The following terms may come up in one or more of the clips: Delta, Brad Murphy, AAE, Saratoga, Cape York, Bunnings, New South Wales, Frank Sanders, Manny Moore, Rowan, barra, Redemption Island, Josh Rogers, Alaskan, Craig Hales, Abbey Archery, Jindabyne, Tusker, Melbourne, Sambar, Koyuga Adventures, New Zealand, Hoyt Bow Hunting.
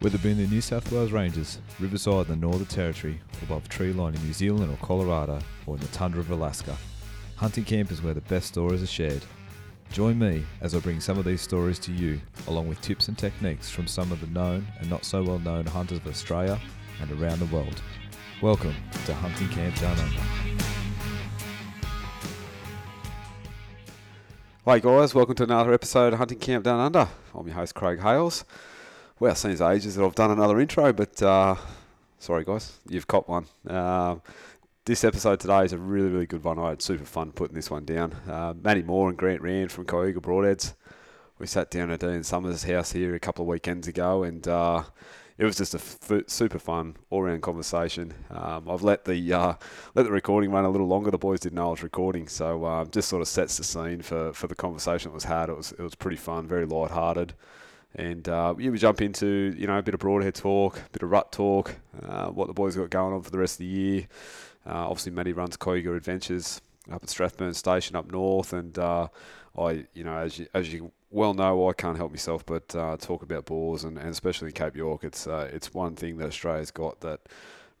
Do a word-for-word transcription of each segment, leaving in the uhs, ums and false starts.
Whether being the New South Wales Ranges, Riverside in the Northern Territory, above tree line in New Zealand or Colorado, or in the tundra of Alaska, hunting camp is where the best stories are shared. Join me as I bring some of these stories to you, along with tips and techniques from some of the known and not so well known hunters of Australia and around the world. Welcome to Hunting Camp Down Under. Hi guys, welcome to another episode of Hunting Camp Down Under. I'm your host Craig Hales. Well, it seems ages that I've done another intro, but uh, sorry guys, you've caught one. Uh, this episode today is a really, really good one. I had super fun putting this one down. Uh, Matty Moore and Grant Rand from Co-Eagle Broadheads. We sat down at Dean Summers' house here a couple of weekends ago, and uh, it was just a f- super fun all-round conversation. Um, I've let the uh, let the recording run a little longer. The boys didn't know I was recording, so uh, just sort of sets the scene for, for the conversation that was had. It was it was pretty fun, very light-hearted. And uh, we jump into, you know, a bit of broadhead talk, a bit of rut talk, uh, what the boys got going on for the rest of the year. Uh, obviously, Matty runs Koyuga Adventures up at Strathburn Station up north, and uh, I, you know, as you, as you well know, I can't help myself but uh, talk about boars, and, and especially in Cape York, it's uh, it's one thing that Australia's got that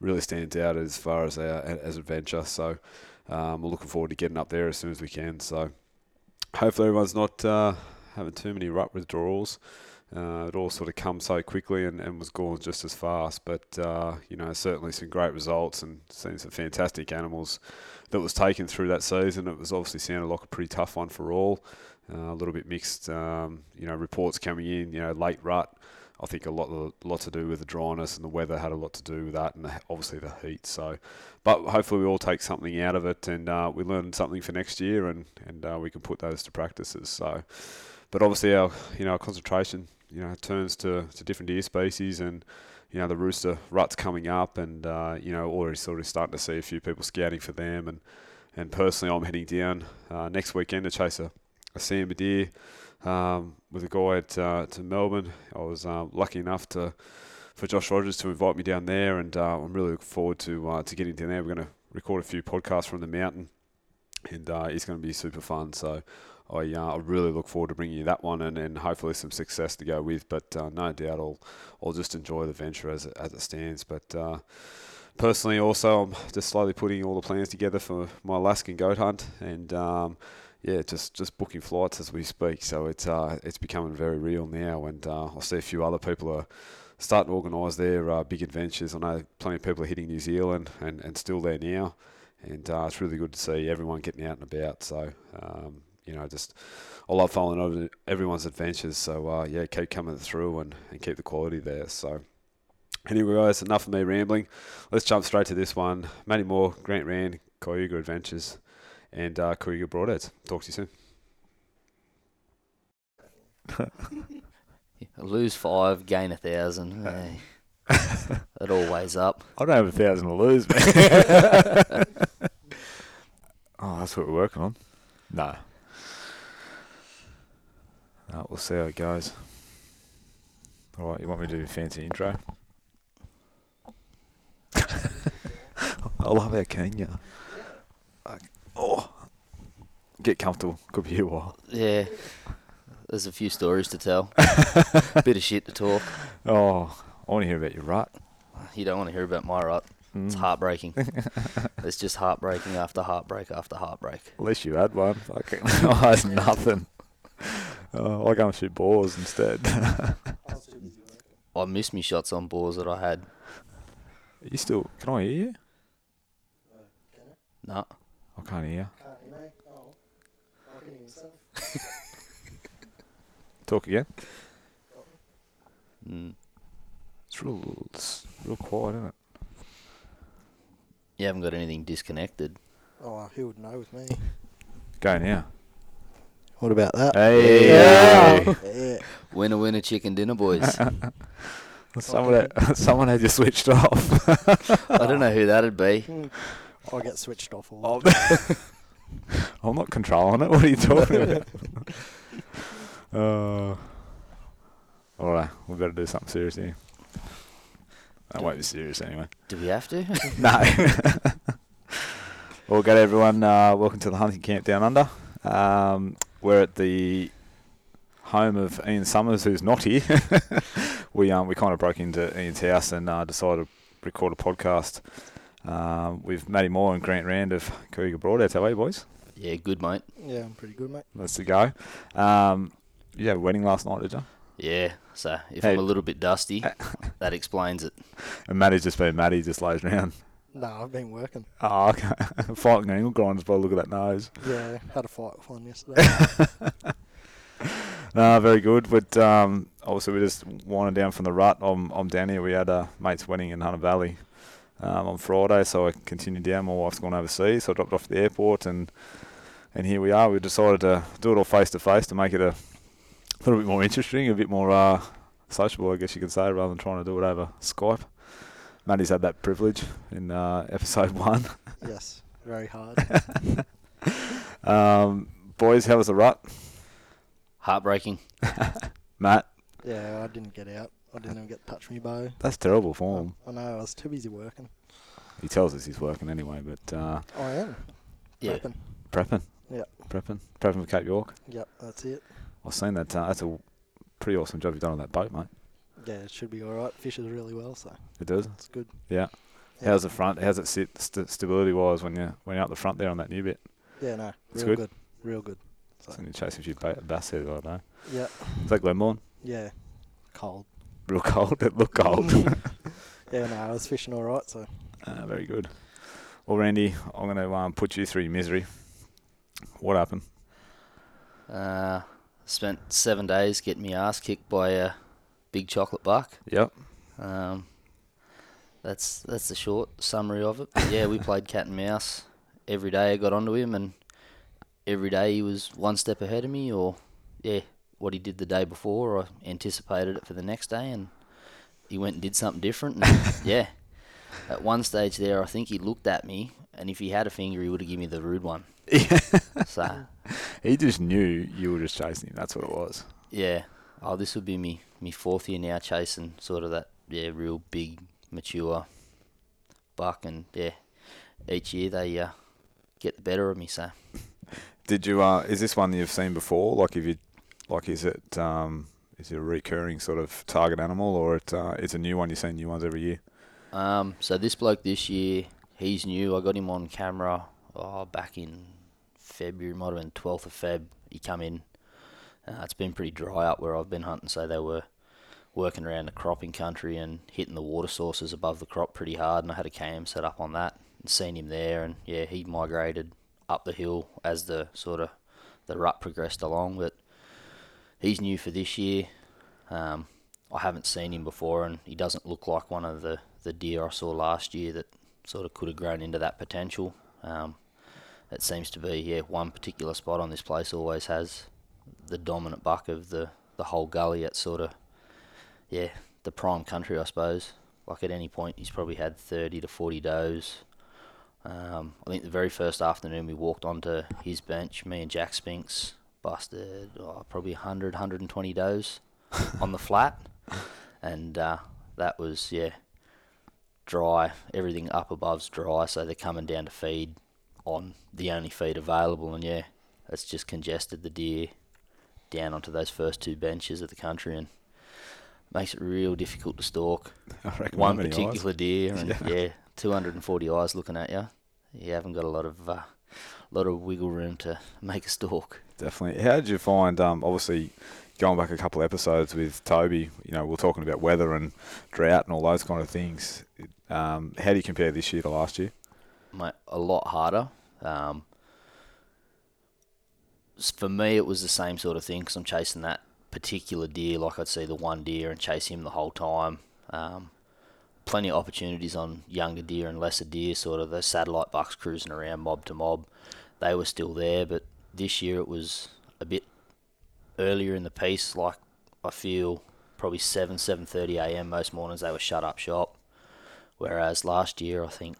really stands out as far as our, as adventure. So um, we're looking forward to getting up there as soon as we can. So hopefully everyone's not uh, having too many rut withdrawals. Uh, it all sort of come so quickly and, and was gone just as fast, but uh, you know, certainly some great results and seen some fantastic animals that was taken through that season. It was obviously sounded like a pretty tough one for all. Uh, a little bit mixed, um, you know, reports coming in. You know, late rut. I think a lot, lot to do with the dryness, and the weather had a lot to do with that, and the, obviously the heat. So, but hopefully we all take something out of it, and uh, we learn something for next year, and and uh, we can put those to practices. So, but obviously our, you know, our concentration, you know, turns to, to different deer species, and, you know, the rooster rut's coming up, and, uh, you know, already sort of starting to see a few people scouting for them. And, and personally, I'm heading down uh, next weekend to chase a, a sambar deer um, with a guy at, uh, to Melbourne. I was uh, lucky enough to for Josh Rogers to invite me down there, and uh, I'm really looking forward to uh, to getting down there. We're going to record a few podcasts from the mountain, and uh, it's going to be super fun. So I, uh, I really look forward to bringing you that one, and, and hopefully some success to go with. But uh, no doubt I'll I'll just enjoy the venture as, as it stands. But uh, personally also, I'm just slowly putting all the plans together for my Alaskan goat hunt, and um, yeah, just, just booking flights as we speak. So it's uh, it's becoming very real now, and uh, I see a few other people are starting to organise their uh, big adventures. I know plenty of people are hitting New Zealand and, and still there now, and uh, it's really good to see everyone getting out and about. So um, you know, just I love following over everyone's adventures. So, uh, yeah, keep coming through and, and keep the quality there. So, anyway, guys, enough of me rambling. Let's jump straight to this one. Matty Moore, Grant Rand, Koyuga Adventures, and uh, Koyuga Broadheads. Talk to you soon. Yeah, lose five, gain a thousand. Yeah. It all weighs up. I don't have a thousand to lose, man. Oh, that's what we're working on. No. Uh, we'll see how it goes. All right, you want me to do a fancy intro? I love how keen you are. Like, oh, get comfortable. Could be a while. Yeah, there's a few stories to tell. Bit of shit to talk. Oh, I want to hear about your rut. You don't want to hear about my rut. Mm. It's heartbreaking. It's just heartbreaking after heartbreak after heartbreak. At least you had one. Fucking, I had nothing. Oh, I go and shoot boars instead. I miss me shots on boars that I had. Are you still? Can I hear you? No. Nah. I can't hear. Can't hear me? Oh, I can hear myself. Talk again. Mm. It's real. It's real quiet, isn't it? You haven't got anything disconnected. Oh, he would know with me. Go now. What about that? Hey! Yeah. Yeah. Winner, winner, chicken dinner, boys. someone, had, someone had you switched off. I don't know who that'd be. I get switched off all the time. I'm not controlling it. What are you talking about? uh, all right, we've got to do something serious here. That won't be serious anyway. Do we have to? No. Well, good everyone. Uh, welcome to the Hunting Camp Down Under. Um, we're at the home of Ian Summers, who's not here, we um we kind of broke into Ian's house and uh, decided to record a podcast um, with Matty Moore and Grant Rand of Cougar Broadheads. How are you, boys? Yeah, good, mate. Yeah, I'm pretty good, mate. That's the go. Um, you had a wedding last night, did you? Yeah, so if hey. I'm a little bit dusty, that explains it. And Matty's just been Matty, just lays around. No, I've been working. Oh, okay. Fighting angle grinders by the look of that nose. Yeah, had a fight with one yesterday. No, very good. But um, obviously, we're just winding down from the rut. I'm, I'm down here. We had a mate's wedding in Hunter Valley um, on Friday, so I continued down. My wife's gone overseas, so I dropped off at the airport, and and here we are. We decided to do it all face-to-face to make it a little bit more interesting, a bit more uh, sociable, I guess you could say, rather than trying to do it over Skype. Matty's had that privilege in uh, episode one. Yes, very hard. um, boys, how was the rut? Heartbreaking. Matt? Yeah, I didn't get out. I didn't even get to touch me bow. That's terrible form. I, I know, I was too busy working. He tells us he's working anyway, but... Uh, I am. Yeah. Prepping. Prepping? Yeah. Prepping. Prepping for Cape York? Yep, that's it. I've seen that. Uh, that's a pretty awesome job you've done on that boat, mate. Yeah, it should be all right. Fishes really well, so it does. It's good. Yeah. yeah. How's the front? How's it sit st- stability-wise when you when you're up the front there on that new bit? Yeah, no, it's real good. good, real good. So you're chasing a few ba- bass here, I don't know. Yeah. Is that Glenmorn? Yeah. Cold. Real cold. It looked cold. Yeah, no, I was fishing all right, so. Uh, very good. Well, Randy, I'm going to um, put you through your misery. What happened? Uh, spent seven days getting my ass kicked by a. Uh, Big chocolate buck. Yep. Um, that's that's the short summary of it. But yeah, we played cat and mouse. Every day I got onto him, and every day he was one step ahead of me, or yeah, what he did the day before, I anticipated it for the next day, and he went and did something different. And yeah, at one stage there, I think he looked at me, and if he had a finger, he would have given me the rude one. Yeah. So he just knew you were just chasing him. That's what it was. Yeah. Oh, this would be me. Me fourth year now chasing sort of that, yeah, real big, mature buck. And, yeah, each year they uh, get the better of me, so. Did you, uh, is this one you've seen before? Like, if you, like, is it, um, is it a recurring sort of target animal, or it, uh, it's a new one? You're seeing new ones every year? Um, so this bloke this year, he's new. I got him on camera, oh, back in February, might have been twelfth of February. He come in. Uh, it's been pretty dry up where I've been hunting, so they were working around the cropping country and hitting the water sources above the crop pretty hard, and I had a cam set up on that and seen him there, and yeah, he migrated up the hill as the sort of the rut progressed along. But he's new for this year. Um, I haven't seen him before, and he doesn't look like one of the, the deer I saw last year that sort of could have grown into that potential. Um, it seems to be, yeah, one particular spot on this place always has the dominant buck of the, the whole gully at sort of, yeah, the prime country, I suppose. Like at any point, he's probably had thirty to forty does. Um, I think the very first afternoon we walked onto his bench, me and Jack Spinks busted oh, probably one hundred, one hundred twenty does on the flat. And uh, that was, yeah, dry. Everything up above's dry, so they're coming down to feed on the only feed available. And, yeah, it's just congested the deer down onto those first two benches of the country, and makes it real difficult to stalk one particular eyes. deer, and yeah. yeah, two hundred forty eyes looking at you. You haven't got a lot of uh, lot of wiggle room to make a stalk. Definitely. How did you find? Um, obviously, going back a couple of episodes with Toby, you know, we we're talking about weather and drought and all those kind of things. Um, how do you compare this year to last year? Mate, a lot harder. Um, For me, it was the same sort of thing because I'm chasing that particular deer. Like I'd see the one deer and chase him the whole time. Um, plenty of opportunities on younger deer and lesser deer, sort of the satellite bucks cruising around mob to mob. They were still there, but this year it was a bit earlier in the piece. Like I feel probably seven, seven thirty a.m. most mornings they were shut up shop. Whereas last year I think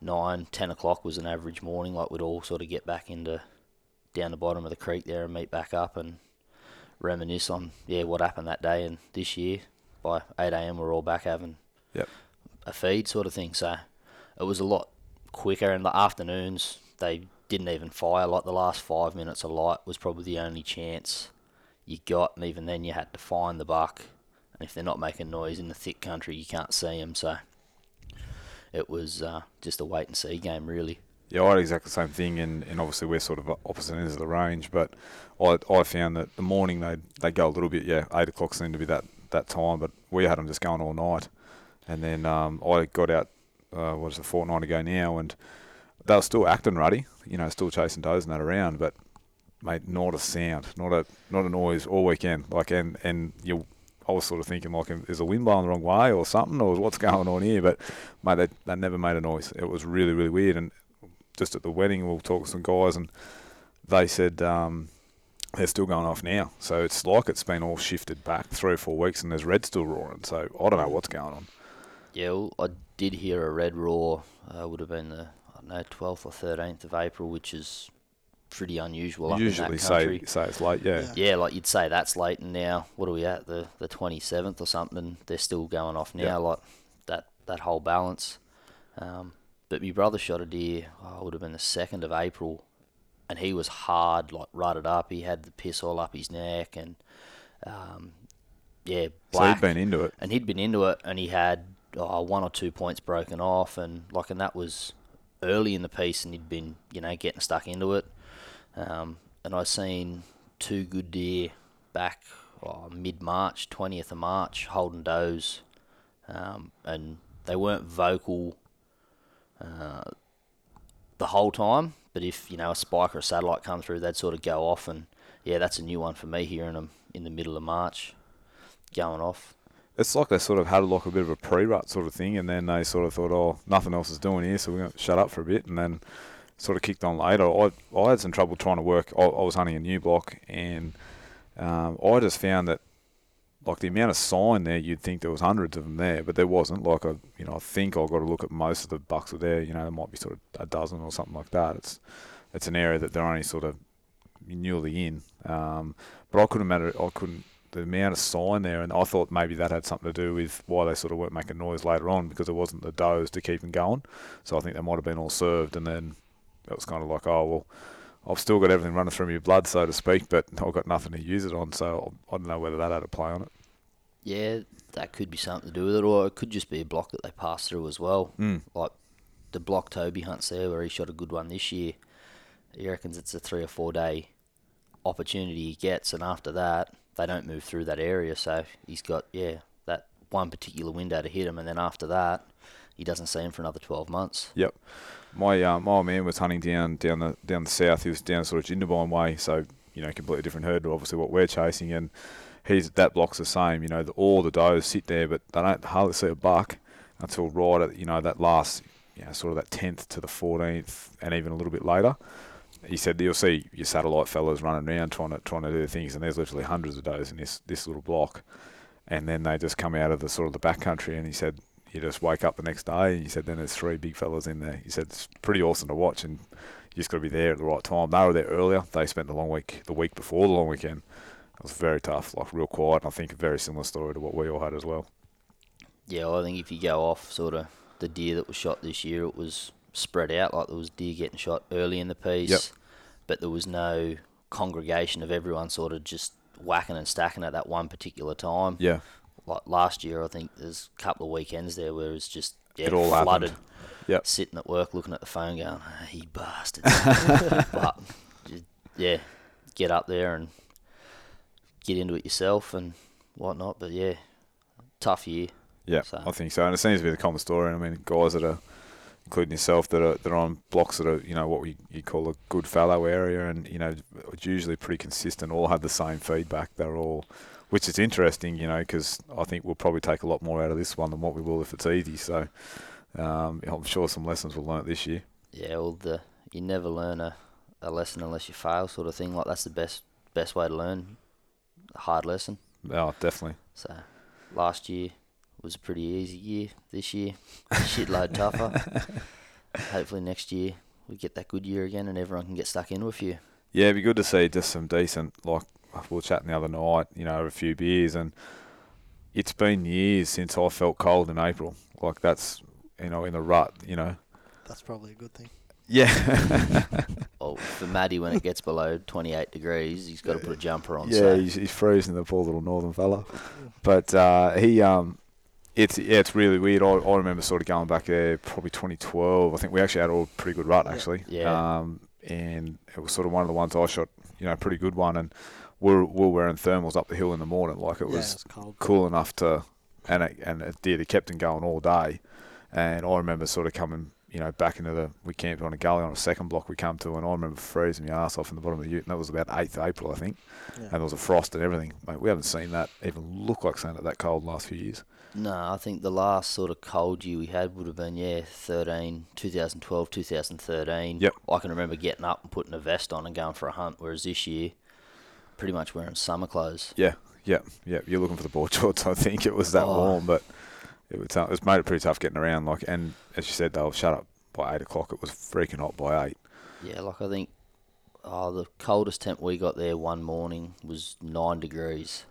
nine, ten o'clock was an average morning. Like we'd all sort of get back into... down the bottom of the creek there and meet back up and reminisce on yeah what happened that day. And this year by eight a.m. we're all back having yep. a feed sort of thing, so it was a lot quicker. And the afternoons they didn't even fire. Like the last five minutes of light was probably the only chance you got, and even then you had to find the buck. And if they're not making noise in the thick country, you can't see them. So it was uh, just a wait-and-see game, really. Yeah, I had exactly the same thing, and, and obviously we're sort of opposite ends of the range, but I I found that the morning they they go a little bit, yeah, eight o'clock seemed to be that, that time, but we had them just going all night. And then um, I got out, uh, what is it, a fortnight ago now, and they were still acting ruddy, you know, still chasing does and that around, but, mate, not a sound, not a not a noise all weekend. Like, and, and you I was sort of thinking, like, is the wind blowing the wrong way or something, or what's going on here? But, mate, they, they never made a noise. It was really, really weird. And just at the wedding, we'll talk to some guys, and they said um, they're still going off now. So it's like it's been all shifted back three or four weeks, and there's red still roaring. So I don't know what's going on. Yeah, well, I did hear a red roar. Uh, would have been the, I don't know, twelfth or thirteenth of April, which is pretty unusual up in that country. Usually say it's late, yeah. Yeah, like you'd say that's late, and now, what are we at, the the twenty-seventh or something, and they're still going off now, yep. Like that, that whole balance. Um, but my brother shot a deer, oh, it would have been the second of April, and he was hard, like rutted up, he had the piss all up his neck, and um, yeah, black. So he'd been into it. And he'd been into it, and he had oh, one or two points broken off, and like, and that was early in the piece, and he'd been, you know, getting stuck into it. Um, and I seen two good deer back oh, mid-March, twentieth of March, holding does, um, and they weren't vocal uh, the whole time, but if, you know, a spike or a satellite come through, they'd sort of go off, and yeah, that's a new one for me, hearing them in the middle of March going off. It's like they sort of had like a bit of a pre-rut sort of thing, and then they sort of thought, oh, nothing else is doing here, so we're going to shut up for a bit, and then sort of kicked on later. I I had some trouble trying to work. I, I was hunting a new block, and um, I just found that, like, the amount of sign there, you'd think there was hundreds of them there, but there wasn't. Like, I, you know, I think I've got to look at most of the bucks are there. You know, there might be sort of a dozen or something like that. It's it's an area that they're only sort of newly in. Um, but I couldn't matter. I couldn't. The amount of sign there, and I thought maybe that had something to do with why they sort of weren't making noise later on, because there wasn't the does to keep them going. So I think they might have been all served, and then it was kind of like, oh, well, I've still got everything running through my blood, so to speak, but I've got nothing to use it on, so I don't know whether that had a play on it. Yeah, that could be something to do with it, or it could just be a block that they passed through as well. Mm. Like the block Toby hunts there, where he shot a good one this year, he reckons it's a three or four day opportunity he gets, and after that, they don't move through that area, so he's got, yeah, that one particular window to hit him, and then after that, he doesn't see him for another twelve months. Yep. My uh, my old man was hunting down down the down the south. He was down sort of Jindabyne way, so, you know, completely different herd to obviously what we're chasing. And he's that block's the same. You know, the, all the does sit there, but they don't hardly see a buck until right at, you know, that last, you know, sort of that tenth to the fourteenth, and even a little bit later. He said you'll see your satellite fellas running around trying to trying to do things, and there's literally hundreds of does in this this little block, and then they just come out of the sort of the backcountry, and he said, you just wake up the next day, and you said, then there's three big fellas in there. You said, it's pretty awesome to watch, and you just got to be there at the right time. They were there earlier. They spent the long week, the week before the long weekend. It was very tough, like real quiet, and I think a very similar story to what we all had as well. Yeah, I think if you go off sort of the deer that was shot this year, it was spread out, like there was deer getting shot early in the piece, yep. But there was no congregation of everyone sort of just whacking and stacking at that one particular time. Yeah. Like last year, I think there's a couple of weekends there where it was just yeah, it all flooded. Yep. Sitting at work, looking at the phone, going, "He bastards!" But yeah, get up there and get into it yourself and whatnot. But yeah, tough year. Yeah, so I think so, and it seems to be the common story. I mean, guys that are, including yourself, that are that are on blocks that are, you know, what we you call a good fallow area, and, you know, it's usually pretty consistent. All had the same feedback. They're all. Which is interesting, you know, because I think we'll probably take a lot more out of this one than what we will if it's easy. So um, I'm sure some lessons we'll learn this year. Yeah, well, the you never learn a, a lesson unless you fail, sort of thing. Like that's the best best way to learn a hard lesson. Oh, definitely. So last year was a pretty easy year. This year, shitload tougher. Hopefully next year we get that good year again, and everyone can get stuck in with you. Yeah, it'd be good to see just some decent, like, we were chatting the other night, you know, a few beers, and it's been years since I felt cold in April. Like, that's, you know, in the rut, you know. That's probably a good thing. Yeah. I well, for Matty, when it gets below twenty-eight degrees, he's got to put a jumper on. Yeah, so. he's, he's freezing, the poor little northern fella. But uh, he, um, it's yeah, it's really weird. I, I remember sort of going back there, probably twenty twelve. I think we actually had a pretty good rut, actually. Yeah. Um, and it was sort of one of the ones I shot, you know, a pretty good one. And we were, we were wearing thermals up the hill in the morning. Like, it yeah, was it was cool enough to, and it, and it did. It kept him going all day. And I remember sort of coming, you know, back into the, we camped on a gully on a second block we come to, and I remember freezing my ass off in the bottom of the ute, and that was about eighth of April, I think. Yeah. And there was a frost and everything. Mate, we haven't seen that even look like something that cold in the last few years. No, I think the last sort of cold year we had would have been, yeah, thirteen, twenty twelve, two thousand thirteen. Yep. I can remember getting up and putting a vest on and going for a hunt, whereas this year, pretty much wearing summer clothes. Yeah, yeah, yeah. You're looking for the board shorts, I think. It was that oh. warm, but... It was tough. It's made it pretty tough getting around. Like, and as you said, they were shut up by eight o'clock. It was freaking hot by eight. Yeah, like I think, oh, the coldest temp we got there one morning was nine degrees.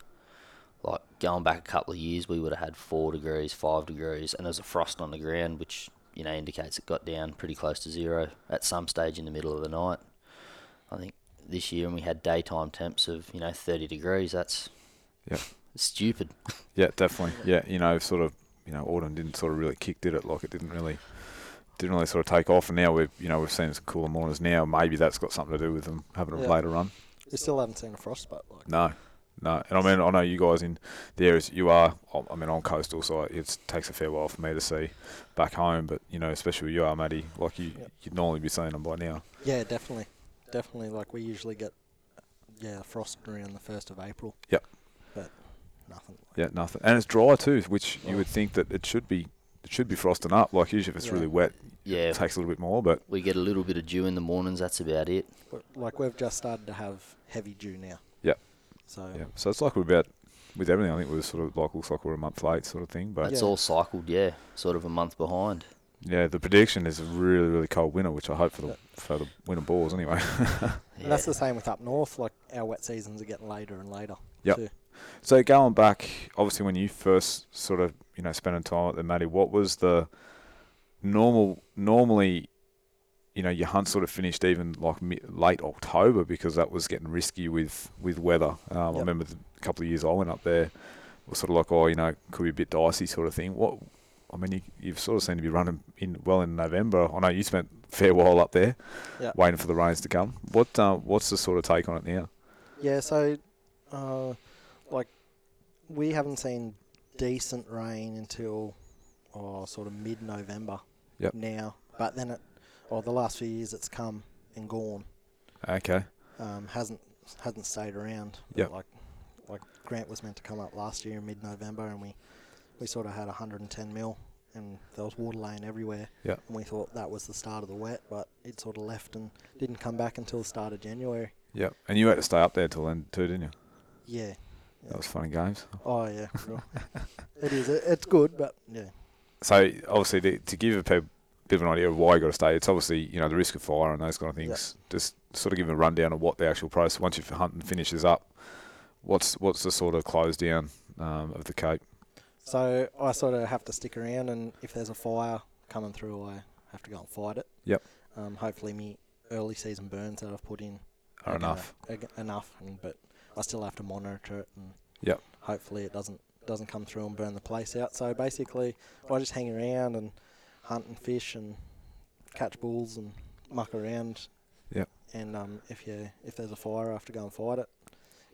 Like, going back a couple of years, we would have had four degrees, five degrees, and there's a frost on the ground, which, you know, indicates it got down pretty close to zero at some stage in the middle of the night. I think this year, when we had daytime temps of, you know, thirty degrees, that's yeah, stupid. Yeah, definitely. Yeah, you know, sort of. You know, autumn didn't sort of really kick, did it? Like, it didn't really, didn't really sort of take off. And now we've, you know, we've seen some cooler mornings now. Maybe that's got something to do with them having yeah. a later run. You still haven't seen a frostbite, like. No, no. And I mean, I know you guys in the areas you are. I mean, on coastal, so it takes a fair while for me to see back home. But you know, especially where you are, Matty, like you, yep. you'd normally be seeing them by now. Yeah, definitely, definitely. Like, we usually get, yeah, frost around the first of April. Yep. But. Nothing. Yeah, nothing. And it's dry too, which you would think that it should be it should be frosting up. Like, usually if it's yeah. really wet, yeah. it takes a little bit more. But we get a little bit of dew in the mornings, that's about it. But like, we've just started to have heavy dew now. Yeah. So yeah. So it's like we're about, with everything, I think we're sort of like, looks like we're a month late sort of thing. But It's yeah. all cycled, yeah, sort of a month behind. Yeah, the prediction is a really, really cold winter, which I hope for the, yeah. for the winter balls anyway. yeah. And that's the same with up north, like our wet seasons are getting later and later. Yep. Too. So going back, obviously when you first sort of, you know, spending time at the Matty, what was the normal, normally, you know, your hunt sort of finished even like mid, late October, because that was getting risky with, with weather. Um, yep. I remember the, a couple of years I went up there, it was sort of like, oh, you know, could be a bit dicey sort of thing. What, I mean, you, you've sort of seemed to be running in well in November. I know you spent a fair while up there yep. waiting for the rains to come. What uh, what's the sort of take on it now? Yeah, so... Uh Like, we haven't seen decent rain until, oh, sort of mid-November yep. now. But then it, oh, the last few years it's come and gone. Okay. Um, hasn't hasn't stayed around. Yeah. Like, like Grant was meant to come up last year in mid-November, and we, we sort of had one hundred ten mil, and there was water laying everywhere. Yeah. And we thought that was the start of the wet, but it sort of left and didn't come back until the start of January. Yeah. And you had to stay up there till then too, didn't you? Yeah. That was fun and games. Oh, yeah. It is. It's good, but, yeah. So, obviously, to, to give a bit of an idea of why you got to stay, it's obviously, you know, the risk of fire and those kind of things. Yep. Just sort of give a rundown of what the actual process, once your hunting finishes up, what's what's the sort of close down um, of the Cape? So, I sort of have to stick around, and if there's a fire coming through, I have to go and fight it. Yep. Um, hopefully, me early season burns that I've put in are enough. Gonna, enough, and, but... I still have to monitor it, and yep. hopefully it doesn't doesn't come through and burn the place out. So basically, I just hang around and hunt and fish and catch bulls and muck around. Yeah. And um, if you if there's a fire, I have to go and fight it.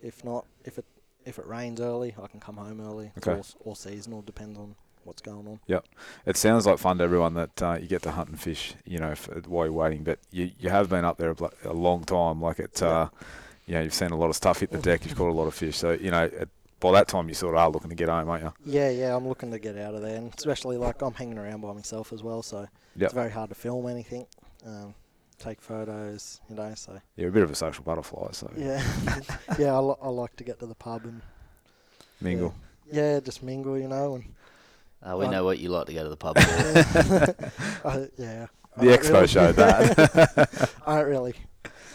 If not, if it if it rains early, I can come home early. Okay. It's all, all seasonal, depends on what's going on. Yep. It sounds like fun to everyone that uh, you get to hunt and fish, you know, for, while you're waiting. But you you have been up there a, bl- a long time, like it. Yeah. Uh, Yeah, you've seen a lot of stuff hit the deck, you've caught a lot of fish. So, you know, at, by that time you sort of are looking to get home, aren't you? Yeah, yeah, I'm looking to get out of there. And especially, like, I'm hanging around by myself as well, so yep. it's very hard to film anything, um, take photos, you know, so... You're a bit of a social butterfly, so... Yeah, yeah, I, lo- I like to get to the pub and... Mingle. Yeah, yeah, just mingle, you know, and... Uh, we I, know what you like to go to the pub for. I, yeah. The I expo really showed that. I don't really...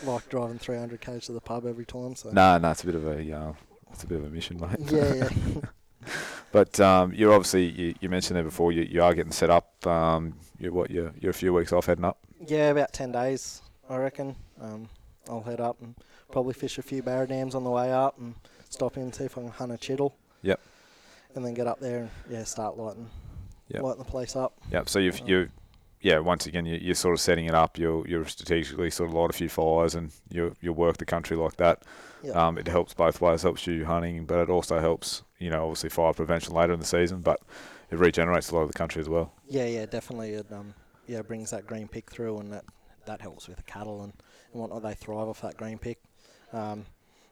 like driving three hundred k's to the pub every time. So. No, no, it's a bit of a uh, it's a bit of a mission, mate. Yeah, yeah. But um, you're obviously you, you mentioned there before you, you are getting set up. Um, you what you you're a few weeks off heading up. Yeah, about ten days. I reckon. Um, I'll head up and probably fish a few barrow dams on the way up and stop in and see if I can hunt a chittle. Yep. And then get up there and, yeah, start lighting, yep. lighting the place up. Yep, so you've, um, you yeah, once again, you, you're sort of setting it up. You're, you're strategically sort of light a few fires and you you work the country like that. Yep. Um, it helps both ways. It helps you hunting, but it also helps, you know, obviously fire prevention later in the season, but it regenerates a lot of the country as well. Yeah, yeah, definitely. It um, yeah brings that green pick through, and that, that helps with the cattle and, and whatnot. They thrive off that green pick. Um,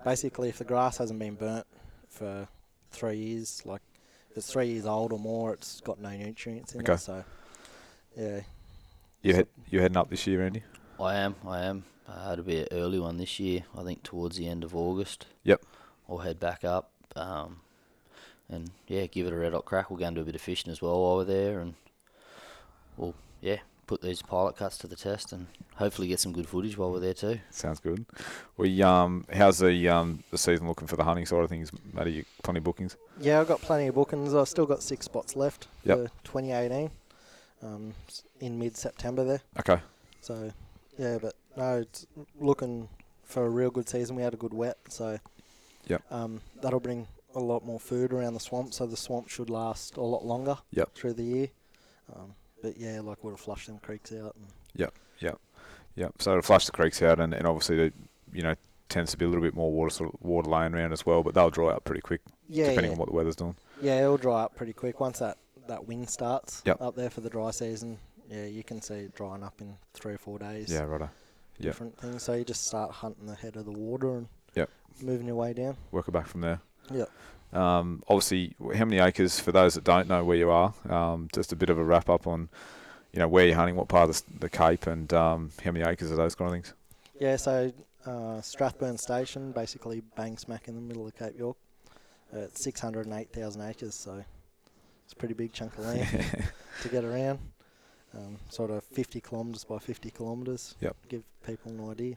basically, if the grass hasn't been burnt for three years, like if it's three years old or more, it's got no nutrients in okay. it. So, yeah. You head, you heading up this year, Andy? I am, I am. Uh, it'll be an early one this year. I think towards the end of August. Yep. I'll head back up. Um, And, yeah, give it a red-hot crack. We'll go and do a bit of fishing as well while we're there. And we'll, yeah, put these pilot cuts to the test and hopefully get some good footage while we're there too. Sounds good. We um, How's the um the season looking for the hunting side of things, Matty? You plenty of bookings? Yeah, I've got plenty of bookings. I've still got six spots left yep. for twenty eighteen um, in mid-September there. Okay. So, yeah, but, no, it's looking for a real good season. We had a good wet, so yep. um, that'll bring a lot more food around the swamp, so the swamp should last a lot longer yep. through the year. Um, but yeah, like we'll flush them creeks out. And yep, yep, yep. So it'll flush the creeks out, and, and obviously, the, you know, tends to be a little bit more water sort of water laying around as well, but they'll dry up pretty quick, yeah, depending yeah. on what the weather's doing. Yeah, it'll dry up pretty quick once that, that wind starts yep. up there for the dry season. Yeah, you can see it drying up in three or four days. Yeah, righto. Yep. Different things. So you just start hunting the head of the water and yep. moving your way down. Work it back from there. Yeah. Um, obviously, how many acres, for those that don't know where you are, um, just a bit of a wrap up on, you know, where you're hunting, what part of the, the Cape, and um, how many acres are those kind of things? Yeah, so uh, Strathburn Station, basically bang smack in the middle of Cape York. Uh, it's six hundred eight thousand acres, so it's a pretty big chunk of land to get around. Um, sort of fifty kilometres by fifty kilometres, yep. give people an idea.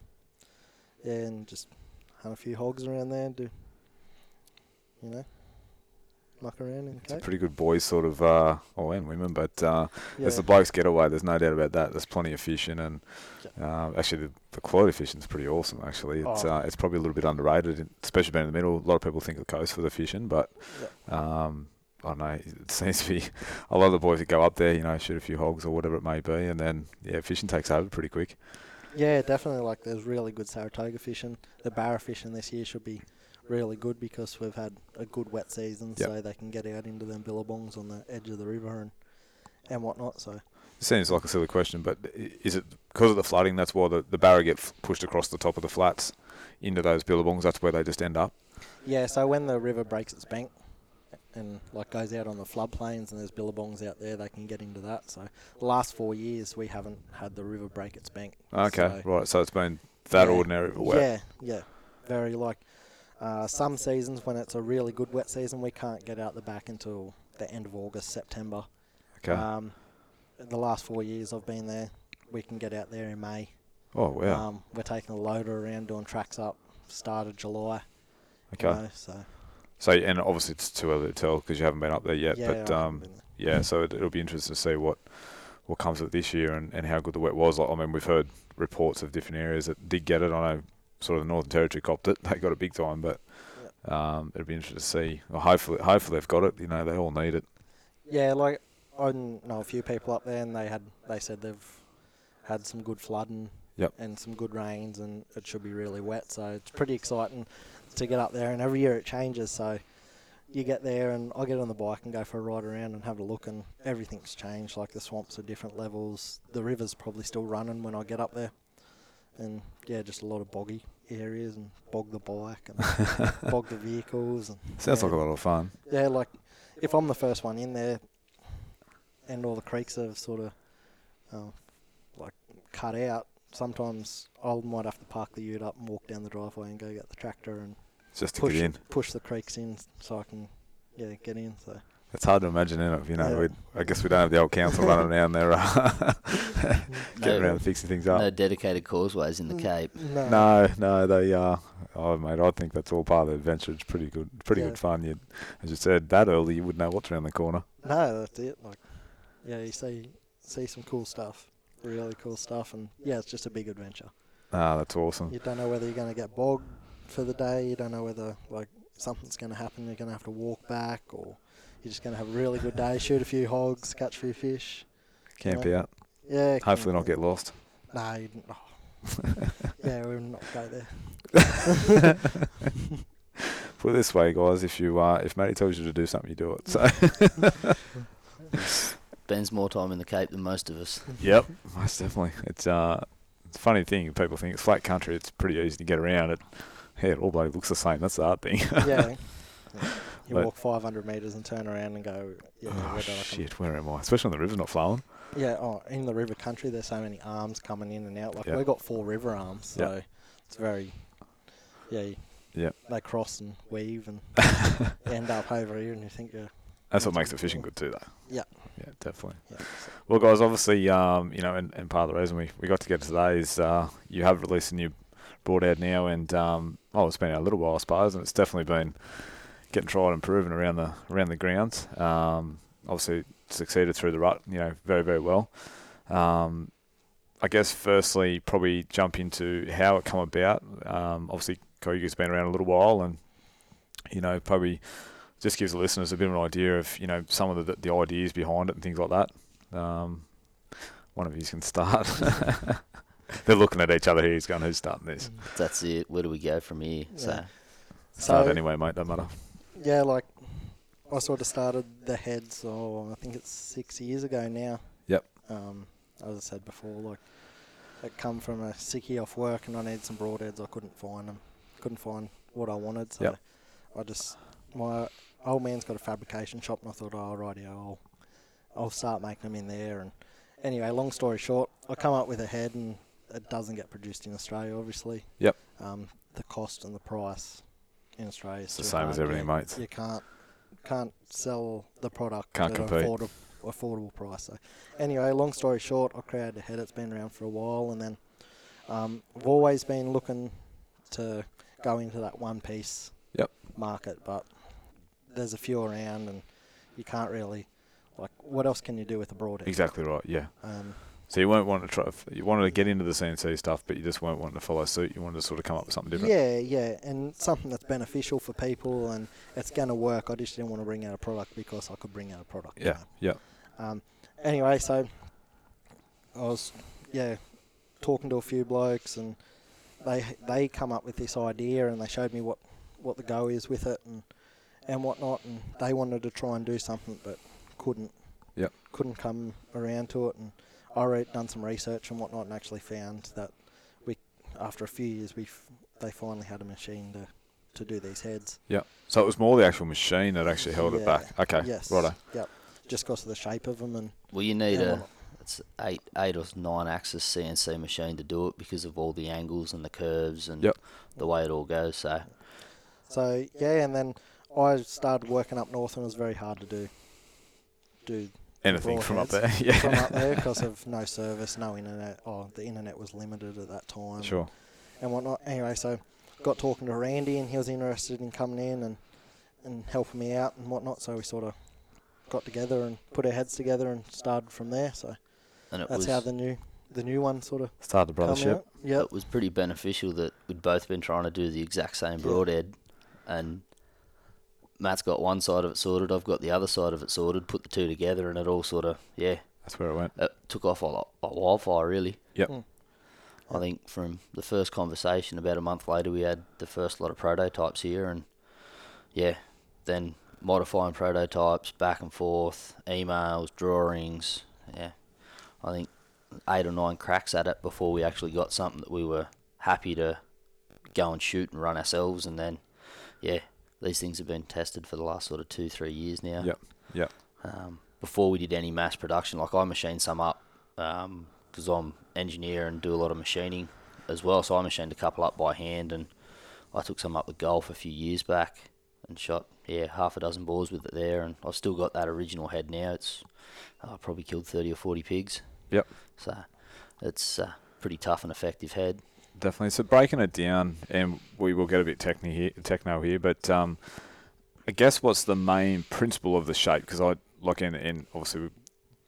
Yeah, and just hunt a few hogs around there, do... you know, muck around in the Cape. It's a pretty good boys sort of, uh, oh, and women, but uh, yeah. it's the blokes' getaway. There's no doubt about that. There's plenty of fishing, and uh, actually the, the quality of fishing is pretty awesome, actually. It's oh. uh, it's probably a little bit underrated, especially being in the middle. A lot of people think of the coast for the fishing, but yeah. um, I don't know, it seems to be a lot of the boys that go up there, you know, shoot a few hogs or whatever it may be, and then, yeah, fishing takes over pretty quick. Yeah, definitely. Like, there's really good Saratoga fishing. The barra fishing this year should be really good because we've had a good wet season, yep. so they can get out into them billabongs on the edge of the river and and whatnot. So it seems like a silly question, but is it because of the flooding that's why the, the barra get f- pushed across the top of the flats into those billabongs? That's where they just end up. Yeah, so when the river breaks its bank and like goes out on the floodplains and there's billabongs out there, they can get into that. So the last four years we haven't had the river break its bank. Okay, so right. So it's been that yeah, ordinary of wet. Yeah, yeah, very like. Uh, some seasons, when it's a really good wet season, we can't get out the back until the end of August, September. Okay. Um, the last four years I've been there, we can get out there in May. Oh, wow. Um, we're taking a loader around, doing tracks up, start of July. Okay. You know, so. so, and obviously it's too early to tell because you haven't been up there yet. Yeah, but um, yeah, so it, it'll be interesting to see what, what comes of this year and, and how good the wet was. Like, I mean, we've heard reports of different areas that did get it. I know. Sort of the Northern Territory copped it. They got it big time, but yep. um, it'd be interesting to see. Well, hopefully, hopefully they've got it. You know, they all need it. Yeah, like I know a few people up there, and they had they said they've had some good flooding yep. and some good rains, and it should be really wet. So it's pretty exciting to get up there. And every year it changes. So you get there, and I get on the bike and go for a ride around and have a look, and everything's changed. Like the swamps are different levels. The river's probably still running when I get up there. And, yeah, just a lot of boggy areas and bog the bike and bog the vehicles. And Sounds yeah. like a lot of fun. Yeah, like if I'm the first one in there and all the creeks are sort of, uh, like, cut out, sometimes I might have to park the ute up and walk down the driveway and go get the tractor and just to push, get in. push the creeks in so I can, yeah, get in. So it's hard to imagine, isn't it? You know, yeah. I guess we don't have the old council running around there, uh, getting no, around and fixing things up. No dedicated causeways in the Cape. No, no, no they are. Uh, oh, mate, I think that's all part of the adventure. It's pretty good, pretty yeah. good fun. You'd, as you said, that early, you wouldn't know what's around the corner. No, that's it. Like, yeah, you see, see some cool stuff, really cool stuff, and yeah, it's just a big adventure. Ah, that's awesome. You don't know whether you're going to get bogged for the day. You don't know whether like something's going to happen. You're going to have to walk back, or you're just going to have a really good day, shoot a few hogs, catch a few fish. Camp you know? out. Yeah. Hopefully not out. get lost. No, you didn't. Oh. Yeah, we would not go there. Put it this way, guys, if you uh, if Matty tells you to do something, you do it. So spends more time in the Cape than most of us. Yep, most definitely. It's uh, it's a funny thing. People think it's flat country. It's pretty easy to get around. It, yeah, it all bloody looks the same. That's the hard thing. Yeah. Yeah. You but walk five hundred metres and turn around and go, yeah, oh, where shit, where am I? Especially when the river's not flowing. Yeah, oh, in the river country, there's so many arms coming in and out. Like, yep. We've got four river arms, so yep. It's very, yeah, you, yep. They cross and weave and end up over here, and you think you're... That's what makes the fishing good too, though. Yeah. Yeah, definitely. Yeah, so. Well, guys, obviously, um, you know, and, and part of the reason we, we got together today is uh, you have released a new broadhead now, and, um, oh, it's been a little while, I suppose, and it's definitely been... getting tried and proven around the around the grounds. Um, obviously succeeded through the rut, you know, very, very well. Um, I guess firstly probably jump into how it come about. Um, obviously Koyuga's been around a little while, and you know, probably just gives the listeners a bit of an idea of, you know, some of the the ideas behind it and things like that. Um, one of you can start. They're looking at each other here, he's going, who's starting this? That's it, where do we go from here? Yeah. So start so, anyway, mate, don't matter. Yeah, like I sort of started the heads, oh, I think it's six years ago now. Yep. Um, as I said before, like it come from a sickie off work, and I needed some broadheads. I couldn't find them. Couldn't find what I wanted, so yep. I just my old man's got a fabrication shop, and I thought, oh, rightio, I'll I'll start making them in there. And anyway, long story short, I come up with a head, and it doesn't get produced in Australia, obviously. Yep. Um, the cost and the price. In Australia, it's the same as everything, mate. You can't can't sell the product can't at an affordable, affordable price. So anyway, long story short, I created a head. It's been around for a while, and then um, I've always been looking to go into that one piece yep. market, but there's a few around, and you can't really like. What else can you do with a broadhead? Exactly right. Yeah. Um, so you weren't wanting to try. You wanted to get into the C N C stuff, but you just weren't wanting to follow suit. You wanted to sort of come up with something different. Yeah, yeah, and something that's beneficial for people, and it's going to work. I just didn't want to bring out a product because I could bring out a product. Yeah, you know? yeah. Um. Anyway, so I was yeah talking to a few blokes, and they they come up with this idea, and they showed me what, what the go is with it, and and whatnot, and they wanted to try and do something, but couldn't. Yeah. Couldn't come around to it, and. I re- done some research and whatnot, and actually found that we, after a few years, we f- they finally had a machine to, to do these heads. Yep. So it was more the actual machine that actually held yeah. it back. Okay. Yes. Righto. Yep. Just because of the shape of them and. Well, you need a it's eight eight or nine axis C N C machine to do it because of all the angles and the curves and yep. the way it all goes. So. So yeah, and then I started working up north, and it was very hard to do. Do. Anything from up there, yeah. From up there because of no service, no internet. Oh, the internet was limited at that time. Sure. And whatnot. Anyway, so got talking to Randy, and he was interested in coming in and, and helping me out and whatnot. So we sort of got together and put our heads together and started from there. So and it that's was how the new the new one sort of started the brothership. Yeah, it was pretty beneficial that we'd both been trying to do the exact same broadhead yeah. and. Matt's got one side of it sorted, I've got the other side of it sorted, put the two together, and it all sort of, yeah. That's where it went. It took off like wildfire, really. Yep. Mm. I think from the first conversation, about a month later, we had the first lot of prototypes here, and, yeah, then modifying prototypes, back and forth, emails, drawings, yeah. I think eight or nine cracks at it before we actually got something that we were happy to go and shoot and run ourselves, and then, yeah. These things have been tested for the last sort of two, three years now. Yep, yep. Um, before we did any mass production, like I machine some up um, because I'm engineer and do a lot of machining as well, so I machined a couple up by hand, and I took some up with golf a few years back and shot, yeah, half a dozen boars with it there, and I've still got that original head now. It's uh, probably killed thirty or forty pigs. Yep. So it's a pretty tough and effective head. Definitely. So breaking it down, and we will get a bit techni here, techno here, but um, I guess what's the main principle of the shape? Because I like, and, and obviously we've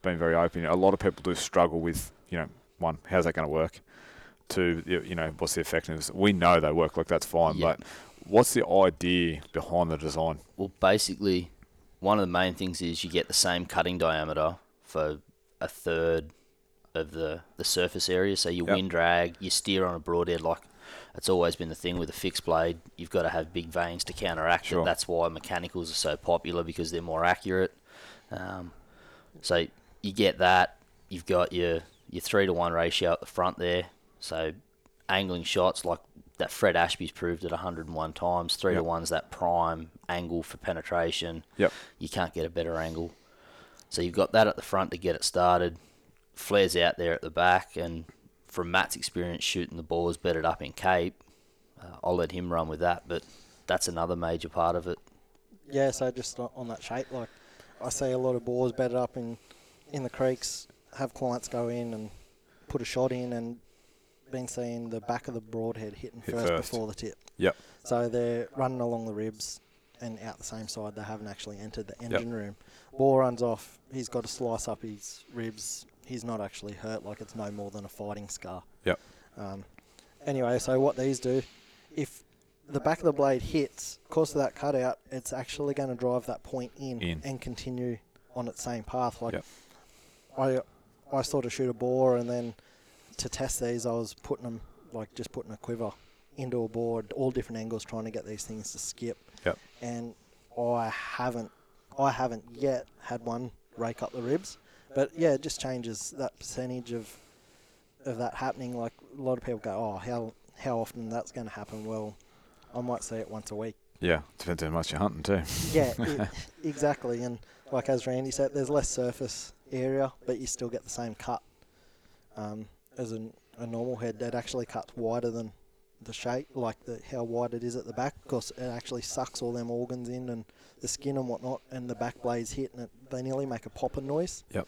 been very open. A lot of people do struggle with, you know, one, how's that going to work? to, you know, what's the effectiveness? We know they work, like that's fine, yeah. but what's the idea behind the design? Well, basically, one of the main things is you get the same cutting diameter for a third of the, the surface area. So your yep. wind drag, you steer on a broadhead, like it's always been the thing with a fixed blade. You've got to have big vanes to counteract sure. it. That's why mechanicals are so popular, because they're more accurate. Um, so you get that. You've got your, your three to one ratio at the front there. So angling shots like that Fred Ashby's proved it one hundred and one times. Three yep. to one's that prime angle for penetration. Yep. You can't get a better angle. So you've got that at the front to get it started. Flares out there at the back, and from Matt's experience shooting the balls bedded up in Cape, uh, I'll let him run with that, but that's another major part of it. Yeah, so just on that shape, like I see a lot of balls bedded up in, in the creeks, have clients go in and put a shot in, and been seeing the back of the broadhead hitting Hit first, first before the tip. Yep. So they're running along the ribs and out the same side. They haven't actually entered the engine yep. room. Ball runs off, he's got to slice up his ribs. He's not actually hurt, like it's no more than a fighting scar. Yep. Um, anyway, so what these do, if the back of the blade hits, because of that cutout, it's actually going to drive that point in, in and continue on its same path. Like yep. I, I sort of shoot a bore, and then to test these, I was putting them, like just putting a quiver into a board, all different angles, trying to get these things to skip. Yep. And I haven't, I haven't yet had one rake up the ribs. But, yeah, it just changes that percentage of of that happening. Like, a lot of people go, oh, how how often that's going to happen? Well, I might see it once a week. Yeah, depends how much you're hunting too. Yeah, it, exactly. And, like, as Randy said, there's less surface area, but you still get the same cut um, as an, a normal head. It actually cuts wider than the shape, like the, how wide it is at the back, because it actually sucks all them organs in and the skin and whatnot, and the back blades hit, and it, they nearly make a popping noise. Yep.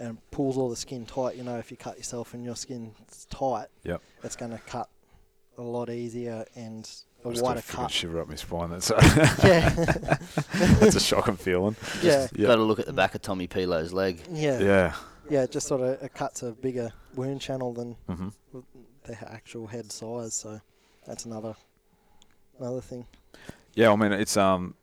And pulls all the skin tight. You know, if you cut yourself and your skin's tight, yep. it's going to cut a lot easier and a wider cut. Shiver up my spine. That's a yeah. That's a shocking feeling. Yeah. Yep. Got to look at the back of Tommy Pilo's leg. Yeah. Yeah. Yeah. It just sort of it cuts a bigger wound channel than mm-hmm. the actual head size. So. That's another, another thing. Yeah, I mean it's um,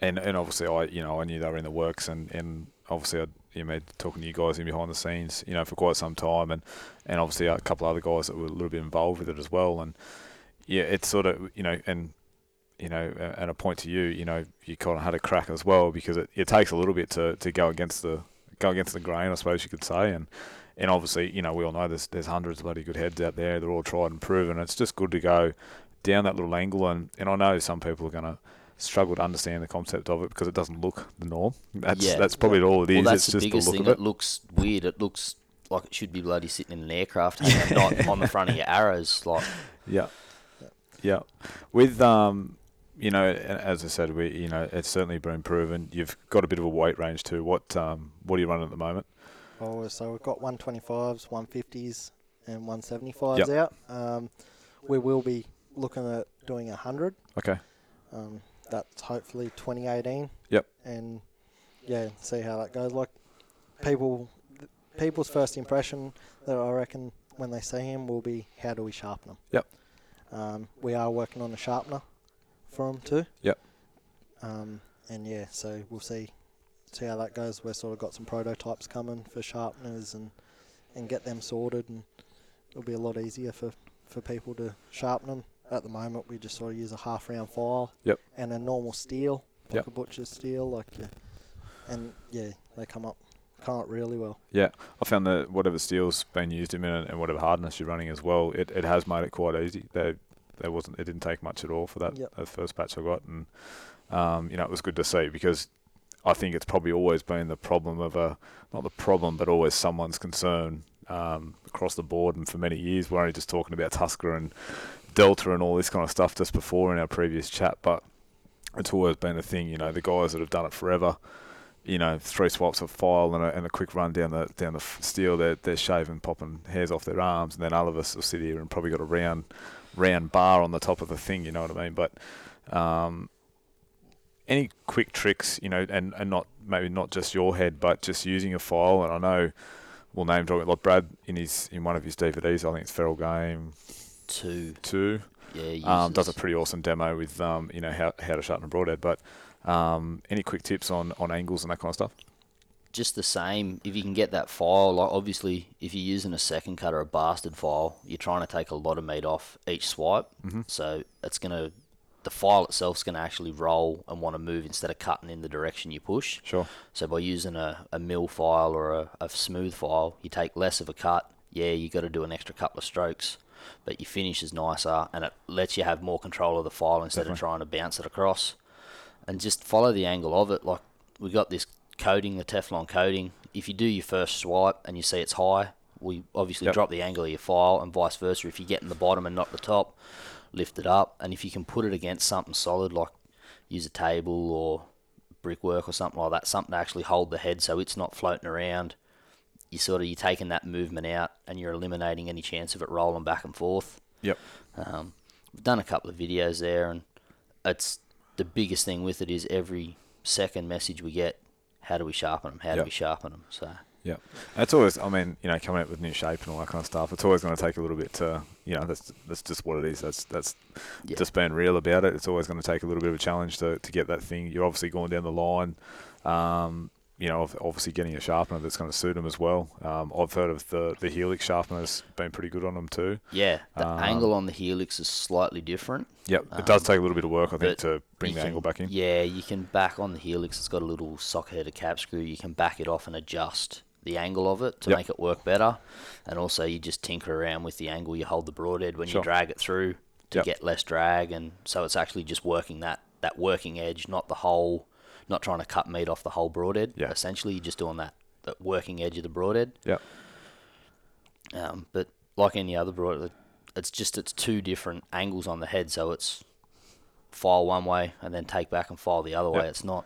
and, and obviously I you know I knew they were in the works, and, and obviously I you know talking to you guys in behind the scenes you know for quite some time, and, and obviously a couple of other guys that were a little bit involved with it as well, and yeah, it's sort of you know and you know and a point to you you know you kind of had a crack as well, because it, it takes a little bit to, to go against the go against the grain, I suppose you could say, and. And obviously, you know, we all know there's there's hundreds of bloody good heads out there. They're all tried and proven. It's just good to go down that little angle. And, and I know some people are going to struggle to understand the concept of it because it doesn't look the norm. That's yeah. that's probably all it is. Well, that's it's the just biggest the look thing. It. it looks weird. It looks like it should be bloody sitting in an aircraft, yeah. not on the front of your arrows. Like yeah, yeah. With um, you know, as I said, we you know, it's certainly been proven. You've got a bit of a weight range too. What um, what are you running at the moment? Oh, so we've got one twenty-fives, one fifties, and one seventy-fives yep. out. Um, we will be looking at doing one hundred. Okay. Um, that's hopefully twenty eighteen. Yep. And, yeah, see how that goes. Like, people, people's first impression that I reckon when they see him will be, how do we sharpen them? Yep. Um, we are working on a sharpener for him too. Yep. Um, and, yeah, so we'll see. See how that goes. We've sort of got some prototypes coming for sharpeners and and get them sorted, and it'll be a lot easier for, for people to sharpen them. At the moment, we just sort of use a half round file yep. and a normal steel, pocket yep. butcher steel, like yeah. and yeah, they come up come up really well. Yeah, I found that whatever steel's been used in it and whatever hardness you're running as well, it, it has made it quite easy. They they wasn't it didn't take much at all for that, yep. that first batch I got, and um, you know it was good to see because. I think it's probably always been the problem of a, not the problem, but always someone's concern um, across the board. And for many years, we're only just talking about Tusker and Delta and all this kind of stuff just before in our previous chat. But it's always been a thing, you know, the guys that have done it forever, you know, three swipes of file and a, and a quick run down the down the steel, they're, they're shaving, popping hairs off their arms. And then all of us will sit here and probably got a round, round bar on the top of the thing, you know what I mean? But... Um, any quick tricks, you know, and, and not maybe not just your head, but just using a file. And I know we'll name drop it. Like Brad in his in one of his D V Ds, I think it's Feral Game two. Two. Yeah. Um, does a pretty awesome demo with um, you know, how how to sharpen a broadhead. But um, any quick tips on on angles and that kind of stuff? Just the same, if you can get that file, like obviously if you're using a second cut or a bastard file, you're trying to take a lot of meat off each swipe. Mm-hmm. So it's going to, the file itself's going to actually roll and want to move instead of cutting in the direction you push. Sure. So by using a, a mill file or a, a smooth file, you take less of a cut. Yeah, you got to do an extra couple of strokes, but your finish is nicer and it lets you have more control of the file instead Definitely. Of trying to bounce it across. And just follow the angle of it. Like we got this coating, the Teflon coating, if you do your first swipe and you see it's high, we obviously yep. drop the angle of your file, and vice versa. If you get in the bottom and not the top, lift it up. And if you can put it against something solid, like use a table or brickwork or something like that, something to actually hold the head so it's not floating around, you sort of, you're taking that movement out and you're eliminating any chance of it rolling back and forth. Yep. Um, we've done a couple of videos there, and it's the biggest thing with it is every second message we get, how do we sharpen them? How yep. do we sharpen them? So yeah, that's always. I mean, you know, coming out with new shape and all that kind of stuff, it's always going to take a little bit to, you know, that's that's just what it is. That's that's yep. just being real about it. It's always going to take a little bit of a challenge to, to get that thing. You're obviously going down the line, um, you know, obviously getting a sharpener that's going to suit them as well. Um, I've heard of the the Helix sharpener's been pretty good on them too. Yeah, the um, angle on the Helix is slightly different. Yep, it um, does take a little bit of work, I think, to bring the can, angle back in. Yeah, you can back on the Helix. It's got a little socket head, a cap screw. You can back it off and adjust the angle of it to yep. make it work better. And also you just tinker around with the angle you hold the broadhead when sure. you drag it through to yep. get less drag. And so it's actually just working that, that working edge, not the whole... not trying to cut meat off the whole broadhead. Yeah. Essentially, you're just doing that, that working edge of the broadhead. Yeah. Um, but like any other broadhead, it's just it's two different angles on the head, so it's file one way and then take back and file the other yep. way. It's not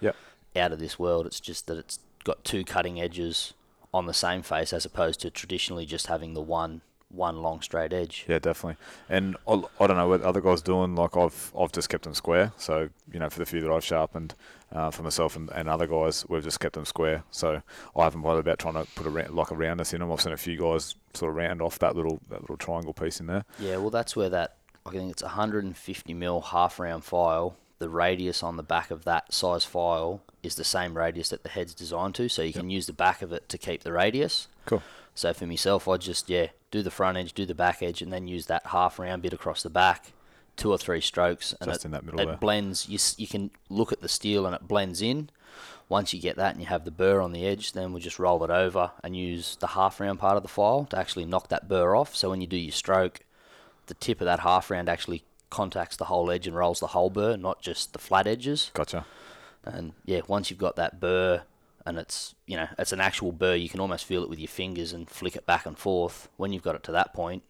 yep. out of this world. It's just that it's got two cutting edges on the same face as opposed to traditionally just having the one one long straight edge. Yeah, definitely. And I'll, I don't know what other guys doing. Like I've I've just kept them square. So, you know, for the few that I've sharpened uh, for myself and, and other guys, we've just kept them square. So I haven't bothered about trying to put a round, like a roundness in them. I've seen a few guys sort of round off that little that little triangle piece in there. Yeah, well, that's where that, I think it's one hundred fifty mil half round file. The radius on the back of that size file is the same radius that the head's designed to, so you can yep. use the back of it to keep the radius. Cool. So for myself, I just, yeah, do the front edge, do the back edge, and then use that half round bit across the back, two or three strokes. And just it, in that middle it there. Blends. You, you can look at the steel and it blends in. Once you get that and you have the burr on the edge, then we'll just roll it over and use the half round part of the file to actually knock that burr off. So when you do your stroke, the tip of that half round actually contacts the whole edge and rolls the whole burr, not just the flat edges. Gotcha. And yeah, once you've got that burr, and it's, you know, it's an actual burr, you can almost feel it with your fingers and flick it back and forth. When you've got it to that point,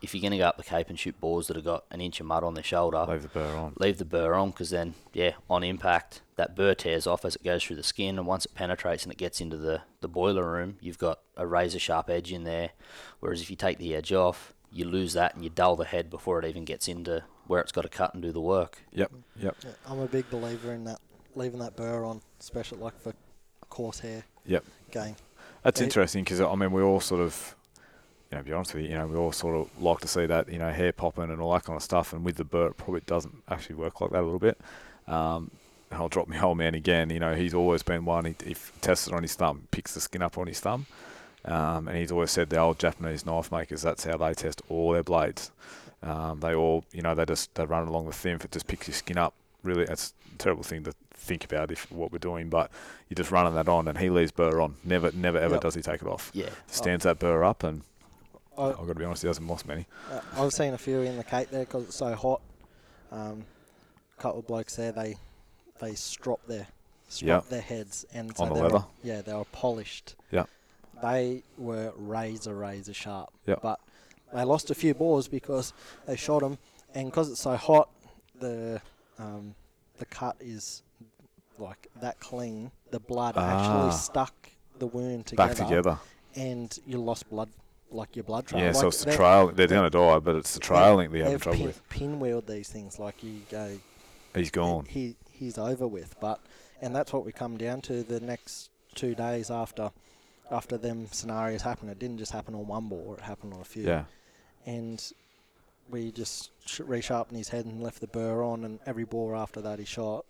if you're going to go up the Cape and shoot boars that have got an inch of mud on their shoulder, leave the burr on. Leave the burr on, because then, yeah, on impact, that burr tears off as it goes through the skin, and once it penetrates and it gets into the, the boiler room, you've got a razor-sharp edge in there, whereas if you take the edge off, you lose that and you dull the head before it even gets into where it's got to cut and do the work. Yep, yep. Yeah, I'm a big believer in that, leaving that burr on, especially like for... coarse hair yep. game. That's it, interesting, because, I mean, we all sort of, you know, to be honest with you, you know, we all sort of like to see that, you know, hair popping and all that kind of stuff, and with the burr, it probably doesn't actually work like that a little bit. Um, and I'll drop my old man again. You know, he's always been one, he, he tests it on his thumb, picks the skin up on his thumb, um, and he's always said the old Japanese knife makers, that's how they test all their blades. Um, they all, you know, they just they run along the thin, if it just picks your skin up. Really, that's a terrible thing to think about if what we're doing, but you're just running that on, and he leaves burr on. Never, never, ever yep. does he take it off. Yeah. Stands oh. that burr up, and I, I've got to be honest, he hasn't lost many. Uh, I've seen a few in the Cape there because it's so hot. Um, a couple of blokes there, they they strop their strop yep. their heads. And so on the leather? Were, yeah, they were polished. Yeah. They were razor, razor sharp. Yeah. But they lost a few boars because they shot them, and because it's so hot, the... Um, the cut is like that clean. The blood ah. actually stuck the wound together. Back together. And you lost blood, like your blood trail. Yeah, like so it's the trail. They're going to die, but it's the trail link they're having trouble pin, with. Pinwheeled these things. Like you go... He's gone. He He's over with. But And that's what we come down to the next two days after after them scenarios happened. It didn't just happen on one ball, it happened on a few. Yeah. And we just sh- resharpened his head and left the burr on, and every ball after that he shot,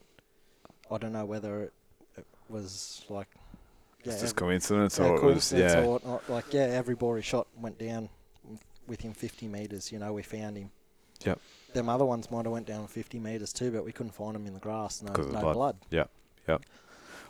I don't know whether it, it was like... Yeah, it's just coincidence or it was... Yeah. Or whatnot. Like, yeah, every ball he shot went down within fifty metres, you know, we found him. Yep. Them other ones might have went down fifty metres too, but we couldn't find them in the grass. No, no blood. blood. Yeah, yeah.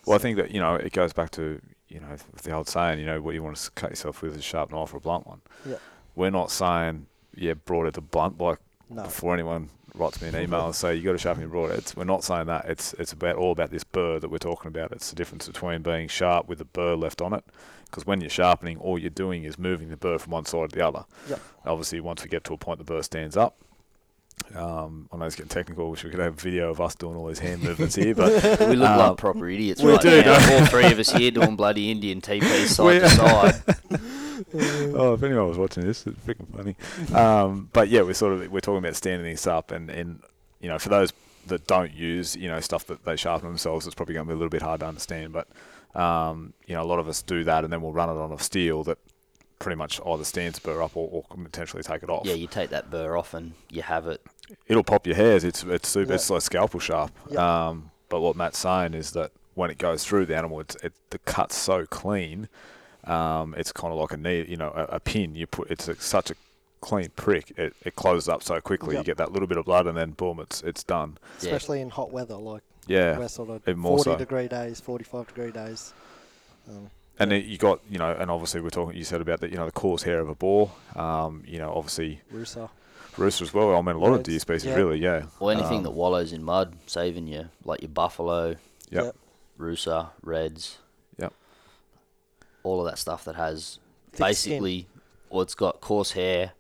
Well, so I think that, you know, it goes back to, you know, the old saying, you know, what you want to cut yourself with is a sharp knife or a blunt one. Yeah. We're not saying... Yeah, broadhead to blunt, like no. before anyone writes me an email and say you got to sharpen your broadheads. We're not saying that. It's it's about all about this burr that we're talking about. It's the difference between being sharp with the burr left on it, because when you're sharpening, all you're doing is moving the burr from one side to the other. Yep. Obviously, once we get to a point, the burr stands up. Um, I know it's getting technical. Wish we could have a video of us doing all these hand movements here, but we look um, like proper idiots. We right do. Now. All three of us here doing bloody Indian T P side to side. Oh, if anyone was watching this, it's freaking funny. Um, but yeah, we're sort of we're talking about standing this up, and, and you know, for those that don't use, you know, stuff that they sharpen themselves, it's probably going to be a little bit hard to understand. But um, you know, a lot of us do that, and then we'll run it on a steel that pretty much either stands burr up or, or can potentially take it off. Yeah, you take that burr off, and you have it. It'll pop your hairs. It's it's super. Yep. It's like scalpel sharp. Yep. Um, but what Matt's saying is that when it goes through the animal, it's it the cut's so clean. Um, it's kind of like a needle, you know, a, a pin. You put it's a, such a clean prick. It, it closes up so quickly. Yep. You get that little bit of blood, and then boom, it's it's done. Especially yeah. in hot weather, like yeah, we're sort of forty so. degree days, forty-five degree days. Um, and yeah. it, you got you know, and obviously we're talking. You said about that, you know, the coarse hair of a boar. Um, you know, obviously. Rooster. Rooster as well. I mean, a lot Reds. of deer species, yeah. really, yeah. Or anything um, that wallows in mud, saving you, like your buffalo, yep. rooster, reds. Yep. All of that stuff that has thick basically, skin. Or it's got coarse hair,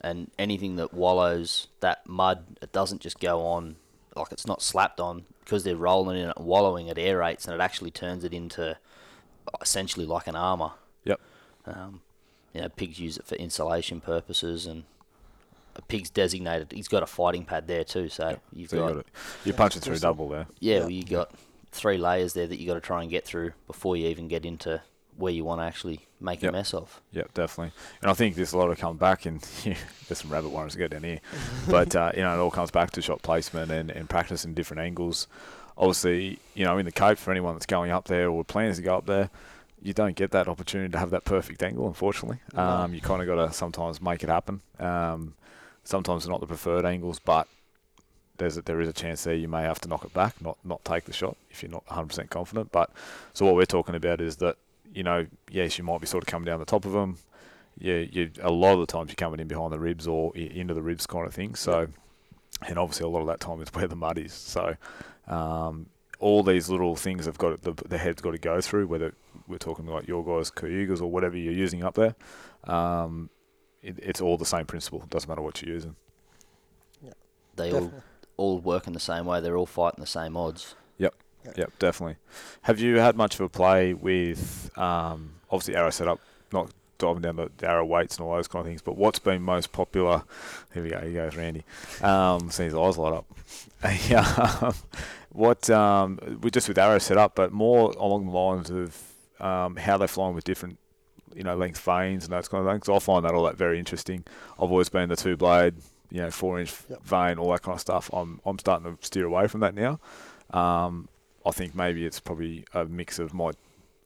and anything that wallows, that mud, it doesn't just go on, like it's not slapped on, because they're rolling in it and wallowing, it aerates, and it actually turns it into essentially like an armour. Yep. Um, you know, pigs use it for insulation purposes, and... A pig's designated. He's got a fighting pad there too, so yeah, you've so got, you got it. You're yeah, punching through double there. Yeah, yeah. Well, you got three layers there that you got to try and get through before you even get into where you want to actually make yep. a mess of. Yeah, definitely. And I think this a lot of come back, and there's some rabbit warrants to go down here, but uh, you know, it all comes back to shot placement and and practicing different angles. Obviously, you know, in the Cape, for anyone that's going up there or plans to go up there, you don't get that opportunity to have that perfect angle, unfortunately. No. Um, you kind of got to sometimes make it happen. Um, Sometimes they're not the preferred angles, but there's a, there is a chance there you may have to knock it back, not not take the shot if you're not one hundred percent confident. But so what we're talking about is that, you know, yes, you might be sort of coming down the top of them. Yeah, you, a lot of the times you're coming in behind the ribs or into the ribs kind of thing. So, and obviously a lot of that time is where the mud is. So um, all these little things have got the, the head's got to go through, whether we're talking like your guys, Koyugas, or whatever you're using up there. Um, It, it's all the same principle. It doesn't matter what you're using. Yeah, they all, all work in the same way. They're all fighting the same odds. Yep, yeah. yep, definitely. Have you had much of a play with, um, obviously, arrow setup, not diving down the arrow weights and all those kind of things, but what's been most popular? Here we go. Here goes Randy. Um, seeing his eyes light up. yeah, what um, we just with arrow setup, but more along the lines of um, how they're flying with different, you know, length veins and those kind of things. So I find that all that very interesting. I've always been the two blade, you know, four inch yep. vein, all that kind of stuff. I'm I'm starting to steer away from that now. Um, I think maybe it's probably a mix of my,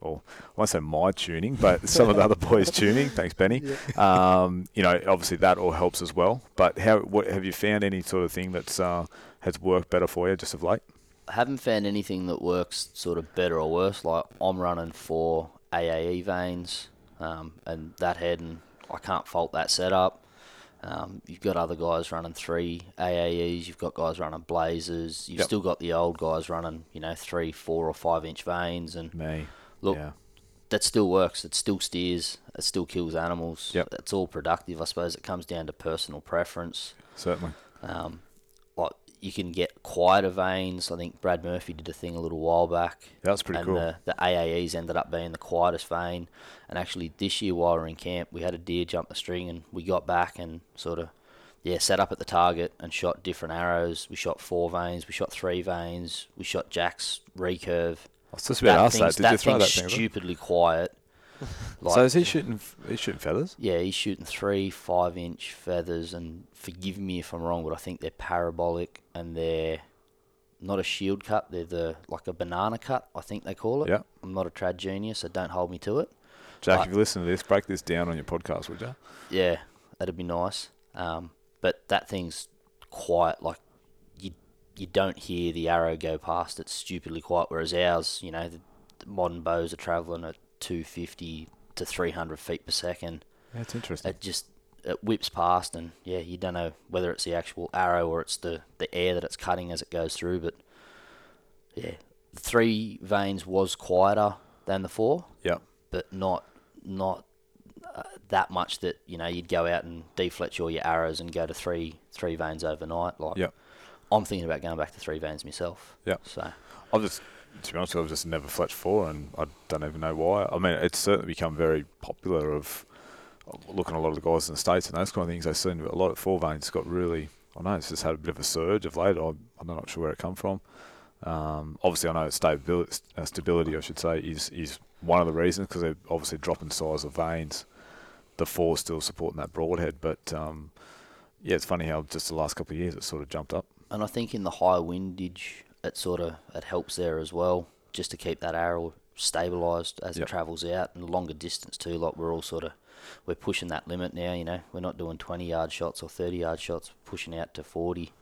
or I won't say my tuning, but some of the other boys' tuning. Thanks, Benny. Yeah. Um, you know, obviously that all helps as well. But how what, have you found any sort of thing that's uh, has worked better for you just of late? I haven't found anything that works sort of better or worse. Like I'm running four A A E veins. Um, and that head, and I can't fault that setup. Um, you've got other guys running three A A Es, you've got guys running blazers, you've yep. still got the old guys running, you know, three, four or five inch veins, and Me. look, yeah. that still works, it still steers, it still kills animals, yep. it's all productive. I suppose it comes down to personal preference. Certainly. Um, like you can get quieter veins. I think Brad Murphy did a thing a little while back. That's pretty and cool. And the, the A A Es ended up being the quietest vein. And actually this year while we were in camp, we had a deer jump the string and we got back and sort of, yeah, sat up at the target and shot different arrows. We shot four veins. We shot three veins. We shot Jack's recurve. I was just about to ask that. Did you throw that thing? That thing's stupidly quiet. Like, so is he shooting? He's shooting feathers. Yeah, he's shooting three five-inch feathers, and forgive me if I'm wrong, but I think they're parabolic and they're not a shield cut. They're the like a banana cut, I think they call it. Yeah. I'm not a trad genius, so don't hold me to it. Jack, but, if you listen to this, break this down on your podcast, would you? Yeah, that'd be nice. Um, but that thing's quiet, like. You don't hear the arrow go past. It's stupidly quiet, whereas ours, you know, the, the modern bows are travelling at two fifty to three hundred feet per second. That's interesting. It just it whips past, and, yeah, you don't know whether it's the actual arrow or it's the, the air that it's cutting as it goes through. But, yeah, three veins was quieter than the four. Yeah. But not not uh, that much that, you know, you'd go out and defletch all your arrows and go to three three veins overnight. Like, yeah. I'm thinking about going back to three veins myself. Yeah. So I've just, to be honest, I've just never fletched four, and I don't even know why. I mean, it's certainly become very popular. Of looking at a lot of the guys in the States and those kind of things, they've seen a lot of four veins got really. I know it's just had a bit of a surge of late. I'm not sure where it come from. Um, obviously, I know stability, uh, stability, I should say, is is one of the reasons, because they're obviously dropping size of veins. The four's still supporting that broadhead, but um, yeah, it's funny how just the last couple of years it sort of jumped up. And I think in the high windage, it sort of it helps there as well, just to keep that arrow stabilised as yep. it travels out, and longer distance too. Like we're all sort of we're pushing that limit now. You know, we're not doing twenty yard shots or thirty yard shots. We're pushing out to forty.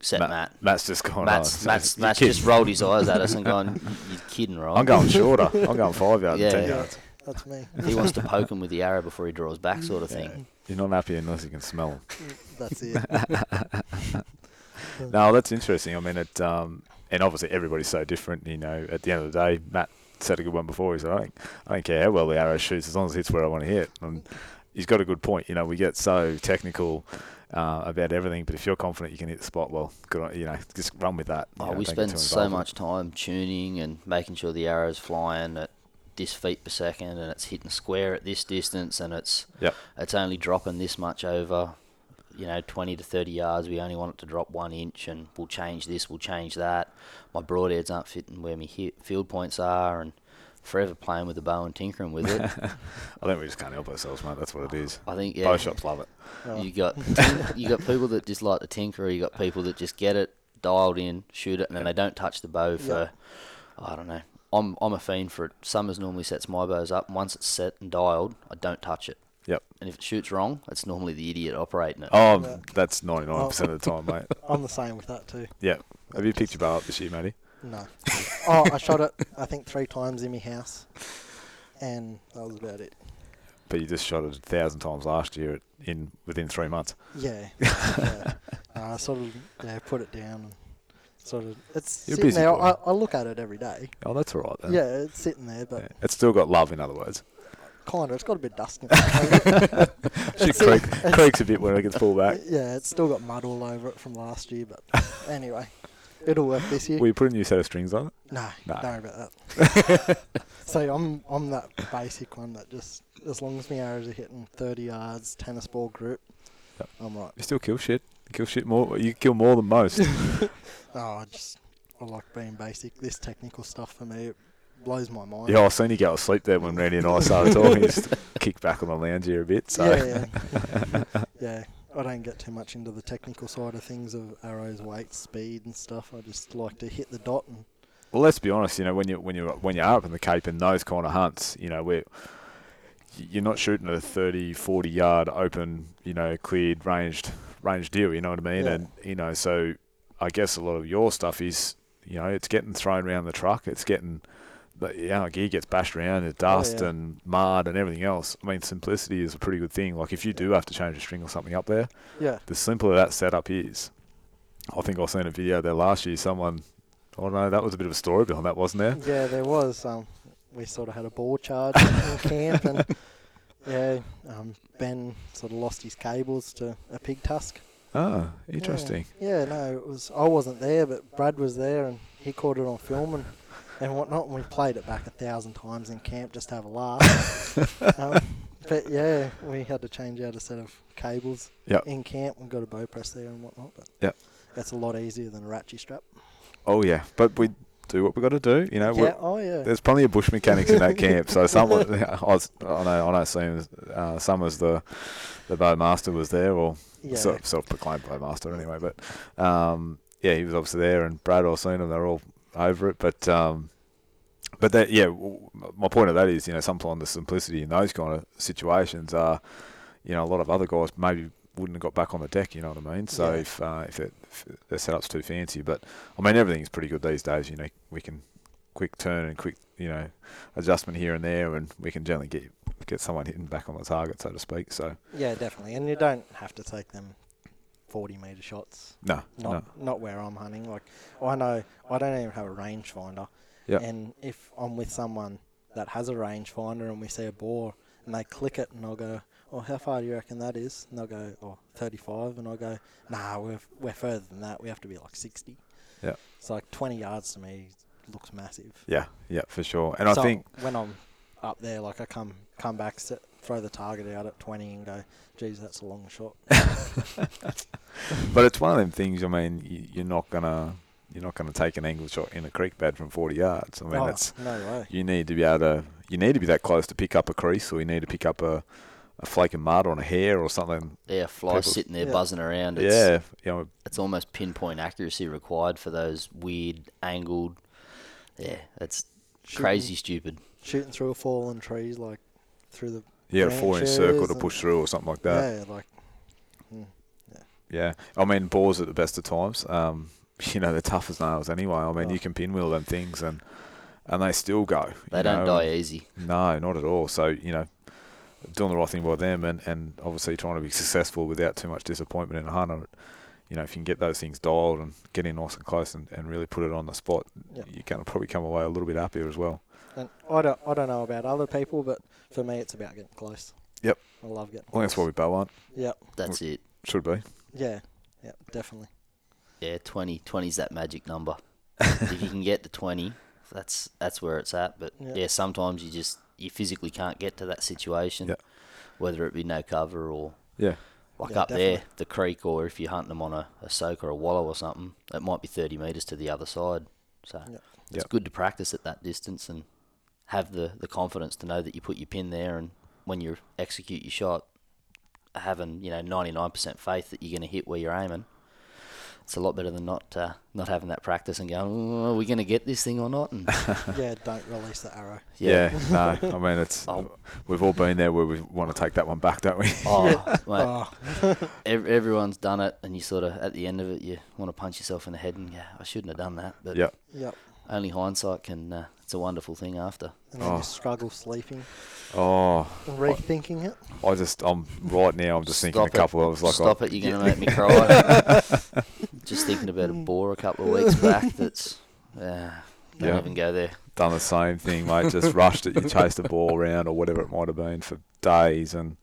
Except Matt. Matt. Matt's just gone. Matt's, Matt's, Matt's just rolled his eyes at us and gone, "You're kidding, right?" I'm going shorter. I'm going five yards, yeah, ten yeah. yards. That's me. He wants to poke him with the arrow before he draws back, sort of thing. Yeah. You're not happy unless you can smell him. That's it. No, that's interesting. I mean, it, um, and obviously everybody's so different. You know, at the end of the day, Matt said a good one before. He said, I don't, I don't care how well the arrow shoots as long as it's where I want to hit. And he's got a good point. You know, we get so technical uh, about everything, but if you're confident you can hit the spot, well, good on, you know, just run with that. Oh, know, we spend so much time tuning and making sure the arrow's flying at this feet per second and it's hitting square at this distance and it's yep. it's only dropping this much over... you know, twenty to thirty yards, we only want it to drop one inch and we'll change this, we'll change that. My broadheads aren't fitting where my hit field points are and forever playing with the bow and tinkering with it. I think we just can't help ourselves, mate. That's what it is. I think, yeah. Bow shops love it. Oh. You got you got people that just like to tinker, or you got people that just get it, dialed in, shoot it, and then they don't touch the bow for, yeah. I don't know. I'm I'm a fiend for it. Summers normally sets my bows up. Once it's set and dialed, I don't touch it. Yep. And if it shoots wrong, that's normally the idiot operating it. Oh, yeah. That's ninety-nine percent oh. of the time, mate. I'm the same with that too. Yeah. Have you picked your bow up this year, Matty? No. oh, I shot it, I think, three times in my house, and that was about it. But you just shot it a thousand times last year in within three months. Yeah. yeah. uh, I sort of yeah, put it down and sort of it's You're sitting there. I, I look at it every day. Oh, that's all right then. Yeah, it's sitting there, but yeah. It's still got love, in other words. Kind of, it's got a bit of dust in it. She creak, creaks a bit when it gets pulled back. Yeah, it's still got mud all over it from last year, but anyway, it'll work this year. Will you put a new set of strings on it? No, no. Don't worry about that. See, I'm I'm that basic one that just, as long as my arrows are hitting thirty yards, tennis ball group, yep. I'm right. You still kill shit. You kill shit more. You kill more than most. oh, I just, I like being basic. This technical stuff for me, it blows my mind. Yeah, I seen you go to sleep there when Randy and I started talking. Just kick back on the lounge here a bit. So. Yeah, yeah. yeah, I don't get too much into the technical side of things of arrows, weight, speed, and stuff. I just like to hit the dot. And well, let's be honest. You know, when you when you when you are up in the Cape and those kind of hunts, you know, we're you're not shooting a thirty, forty yard open, you know, cleared ranged ranged deal. You know what I mean? Yeah. And you know, so I guess a lot of your stuff is, you know, it's getting thrown around the truck. It's getting But yeah, our gear gets bashed around in dust oh, yeah. and marred and everything else. I mean, simplicity is a pretty good thing. Like, if you do have to change a string or something up there, yeah, the simpler that setup is. I think I seen a video there last year. Someone, I don't know, that was a bit of a story behind that, wasn't there? Yeah, there was. Um, we sort of had a ball charge in camp, and yeah, um, Ben sort of lost his cables to a pig tusk. Oh, interesting. Yeah, yeah no, it was. I wasn't there, but Brad was there, and he caught it on film and. And whatnot, and we played it back a thousand times in camp just to have a laugh. um, but yeah, we had to change out a set of cables yep. in camp. We got a bow press there and whatnot. But yep. that's a lot easier than a ratchet strap. Oh yeah, but we do what we got to do. You know, yeah. Oh, yeah. There's plenty of bush mechanics in that camp. So someone, I, was, I know, I know, assume uh, Summers the the bow master was there, or yeah. self, self-proclaimed bow master anyway. But um, yeah, he was obviously there, and Brad or Soon, and they're all over it. But um, but that, yeah, my point of that is, you know, sometimes the simplicity in those kind of situations are, you know, a lot of other guys maybe wouldn't have got back on the deck, you know what I mean? So yeah. if uh, if, it, if their setup's too fancy, but I mean everything's pretty good these days. You know, we can quick turn and quick, you know, adjustment here and there, and we can generally get get someone hitting back on the target, so to speak. So yeah, definitely, and you don't have to take them forty meter shots. No, not no. not where I'm hunting. Like I know I don't even have a rangefinder, yep. and if I'm with someone that has a rangefinder and we see a boar and they click it, and I'll go, or how far do you reckon that is? And they'll go, oh, thirty-five. And I'll go, nah, we're, we're further than that. We have to be like sixty. Yeah. So like twenty yards to me looks massive. Yeah, yeah, for sure. And so I think when I'm up there, like I come come back, sit, throw the target out at twenty and go, geez, that's a long shot. But it's one of them things, I mean, you, you're not going to... You're not going to take an angle shot in a creek bed from forty yards. I mean, oh, that's no way. You need to be able to. You need to be that close to pick up a crease, or you need to pick up a, a flake of mud on a hair or something. Yeah, fly People, sitting there yeah. buzzing around. It's, yeah, you know, it's almost pinpoint accuracy required for those weird angled. Yeah, it's shooting, crazy stupid. Shooting through a fallen tree, like through the yeah a four inch circle to push through or something like that. Yeah, like yeah, yeah. I mean, boars at the best of times. Um, You know, they're tough as nails anyway. I mean, oh. you can pinwheel them things, and and they still go. They don't know? die easy. No, not at all. So, you know, doing the right thing by them, and, and obviously trying to be successful without too much disappointment in a hunt. You know, if you can get those things dialed and get in nice and close and, and really put it on the spot, yep. you can probably come away a little bit happier as well. And I don't, I don't know about other people, but for me it's about getting close. Yep. I love getting close. Well, that's what we bow on. Yep. That's we, it. Should be. Yeah. Yep, definitely. Yeah, twenty. twenty's that magic number. If you can get to twenty, that's that's where it's at. But yep. yeah, sometimes you just you physically can't get to that situation, yep. whether it be no cover or yeah, like yeah, up definitely. there the creek, or if you're hunting them on a, a soak or a wallow or something, it might be thirty meters to the other side. So yep. it's yep. good to practice at that distance and have the the confidence to know that you put your pin there, and when you execute your shot, having you know ninety nine percent faith that you're going to hit where you're aiming. It's a lot better than not uh, not having that practice and going, oh, are we going to get this thing or not? And yeah, don't release the arrow. Yeah, yeah no. I mean, it's oh. we've all been there where we want to take that one back, don't we? Oh, mate. Oh. Ev- everyone's done it, and you sort of, at the end of it, you want to punch yourself in the head and go, I shouldn't have done that. But yep. Yep. only hindsight can, uh, it's a wonderful thing after. And then oh. you struggle sleeping. Oh. Rethinking it. I just, I'm right now, I'm just Stop thinking it. a couple of hours. Like Stop I'm, it, you're yeah. going to make me cry. Just thinking about a boar a couple of weeks back that's, uh, don't yeah. even go there. Done the same thing, mate. Just rushed it. You chased a boar around or whatever it might have been for days, and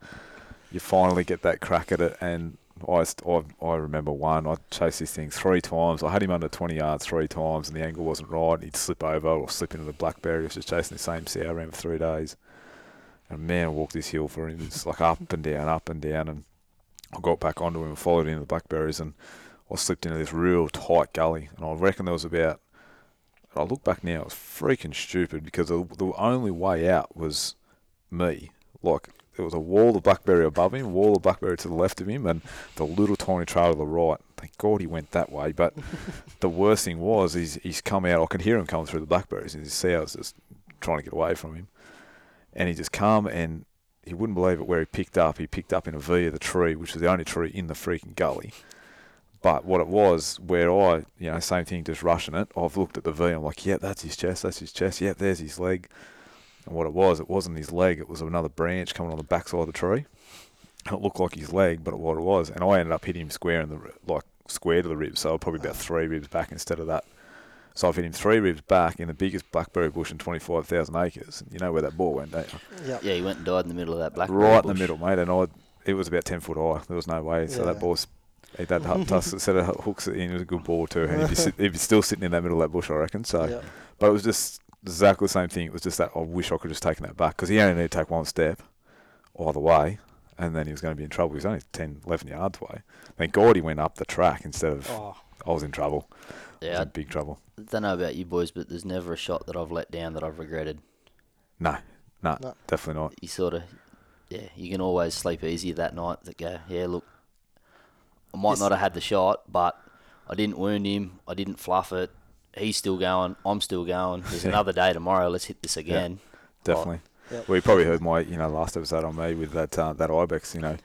you finally get that crack at it. And I, I, I remember one, I chased this thing three times. I had him under twenty yards three times, and the angle wasn't right. He'd slip over or slip into the blackberry. I was just chasing the same sow around for three days. And man, I walked this hill for him. It's like up and down, up and down. And I got back onto him and followed him into the blackberries, and I slipped into this real tight gully, and I reckon there was about, I look back now, it was freaking stupid, because the, the only way out was me. Like, there was a wall of blackberry above him, wall of blackberry to the left of him, and the little tiny trail to the right. Thank God he went that way, but the worst thing was, he's, he's come out, I could hear him coming through the blackberries, and his sows just trying to get away from him. And he just come, and he wouldn't believe it where he picked up. He picked up in a V of the tree, which was the only tree in the freaking gully. But what it was, where I, you know, same thing, just rushing it. I've looked at the V. I'm like, yeah, that's his chest. That's his chest. Yeah, there's his leg. And what it was, it wasn't his leg. It was another branch coming on the backside of the tree. And it looked like his leg, but what it was. And I ended up hitting him square in the like square to the ribs. So probably about three ribs back instead of that. So I've hit him three ribs back in the biggest blackberry bush in twenty-five thousand acres. You know where that boar went, don't you? Yep. Yeah, he went and died in the middle of that blackberry Right bush. in the middle, mate. And I, it was about ten foot high. There was no way. So yeah. that boar's... He'd had a set of hooks in. It was a good ball too, and he'd be, sit, he'd be still sitting in the middle of that bush, I reckon. So, yep. But it was just exactly the same thing. It was just that I wish I could have just taken that back, because he only needed to take one step either way, and then he was going to be in trouble. He was only ten, eleven yards away. Thank God he went up the track instead of oh. I was in trouble. Yeah, in big trouble. I don't know about you boys, but there's never a shot that I've let down that I've regretted. No, no, no. Definitely not. You sort of, yeah, you can always sleep easy that night that go, yeah, look, I might yes. not have had the shot, but I didn't wound him, I didn't fluff it, he's still going, I'm still going, there's another day tomorrow, let's hit this again. Yeah, definitely. Oh. Yep. Well, you probably heard my, you know, last episode on me with that uh, that ibex, you know.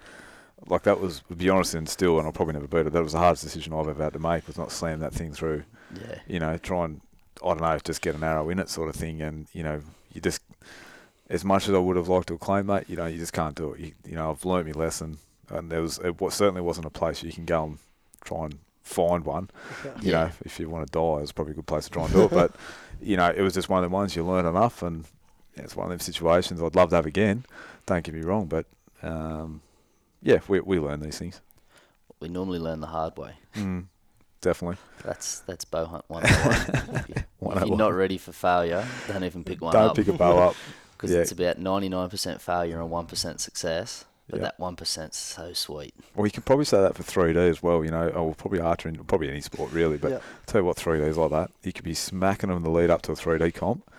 Like that was, to be honest, and still, and I'll probably never beat it, that was the hardest decision I've ever had to make, was not slam that thing through. Yeah. You know, try and, I don't know, just get an arrow in it sort of thing. And, you know, you just, as much as I would have liked to acclaim that, you know, you just can't do it. You, you know, I've learnt my lesson. And there was, it certainly wasn't a place you can go and try and find one. Yeah. You know, if you want to die, it's probably a good place to try and do it. But, you know, it was just one of the ones you learn enough. And it's one of them situations I'd love to have again. Don't get me wrong, but... um Yeah, we we learn these things. We normally learn the hard way. Mm, definitely. That's that's bow hunt one oh one. If one oh one. You're not ready for failure, don't even pick one don't up. Don't pick a bow up. Because yeah. it's about ninety-nine percent failure and one percent success. But yep. that one percent's so sweet. Well, you can probably say that for three D as well, you know. Or probably archery, probably any sport really. But yep. I'll tell you what, three D's like that. You could be smacking them in the lead up to a three D comp,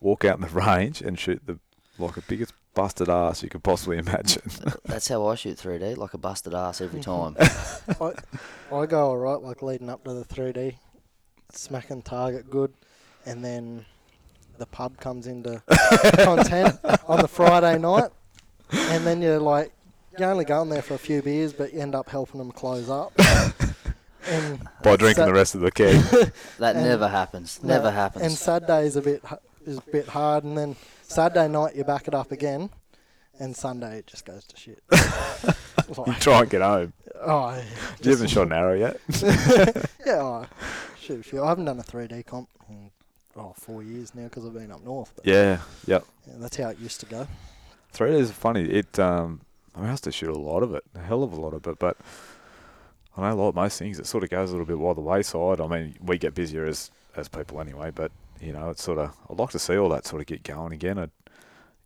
walk out in the range and shoot the like the biggest busted ass you could possibly imagine. That's how I shoot three D, like a busted ass every time. I, I go all right, like leading up to the three D, smacking target good, and then the pub comes into content on the Friday night, and then you're like, you only go in there for a few beers, but you end up helping them close up. And by drinking the rest of the keg. That never happens, never no, happens. And Saturday's a bit... is a bit hard, and then Saturday night you back it up again, and Sunday it just goes to shit. Like, you try and get home. Oh, yeah, you haven't shot an arrow yet? Yeah, oh, shoot a few. I haven't done a three D comp in oh, four years now because I've been up north. But yeah, yep. Yeah, that's how it used to go. three D is funny. It, um, I mean, I used to shoot a lot of it, a hell of a lot of it, but I know like most things, it sort of goes a little bit by the wayside. I mean, we get busier as, as people anyway, but you know, it's sort of, I'd like to see all that sort of get going again. I'd,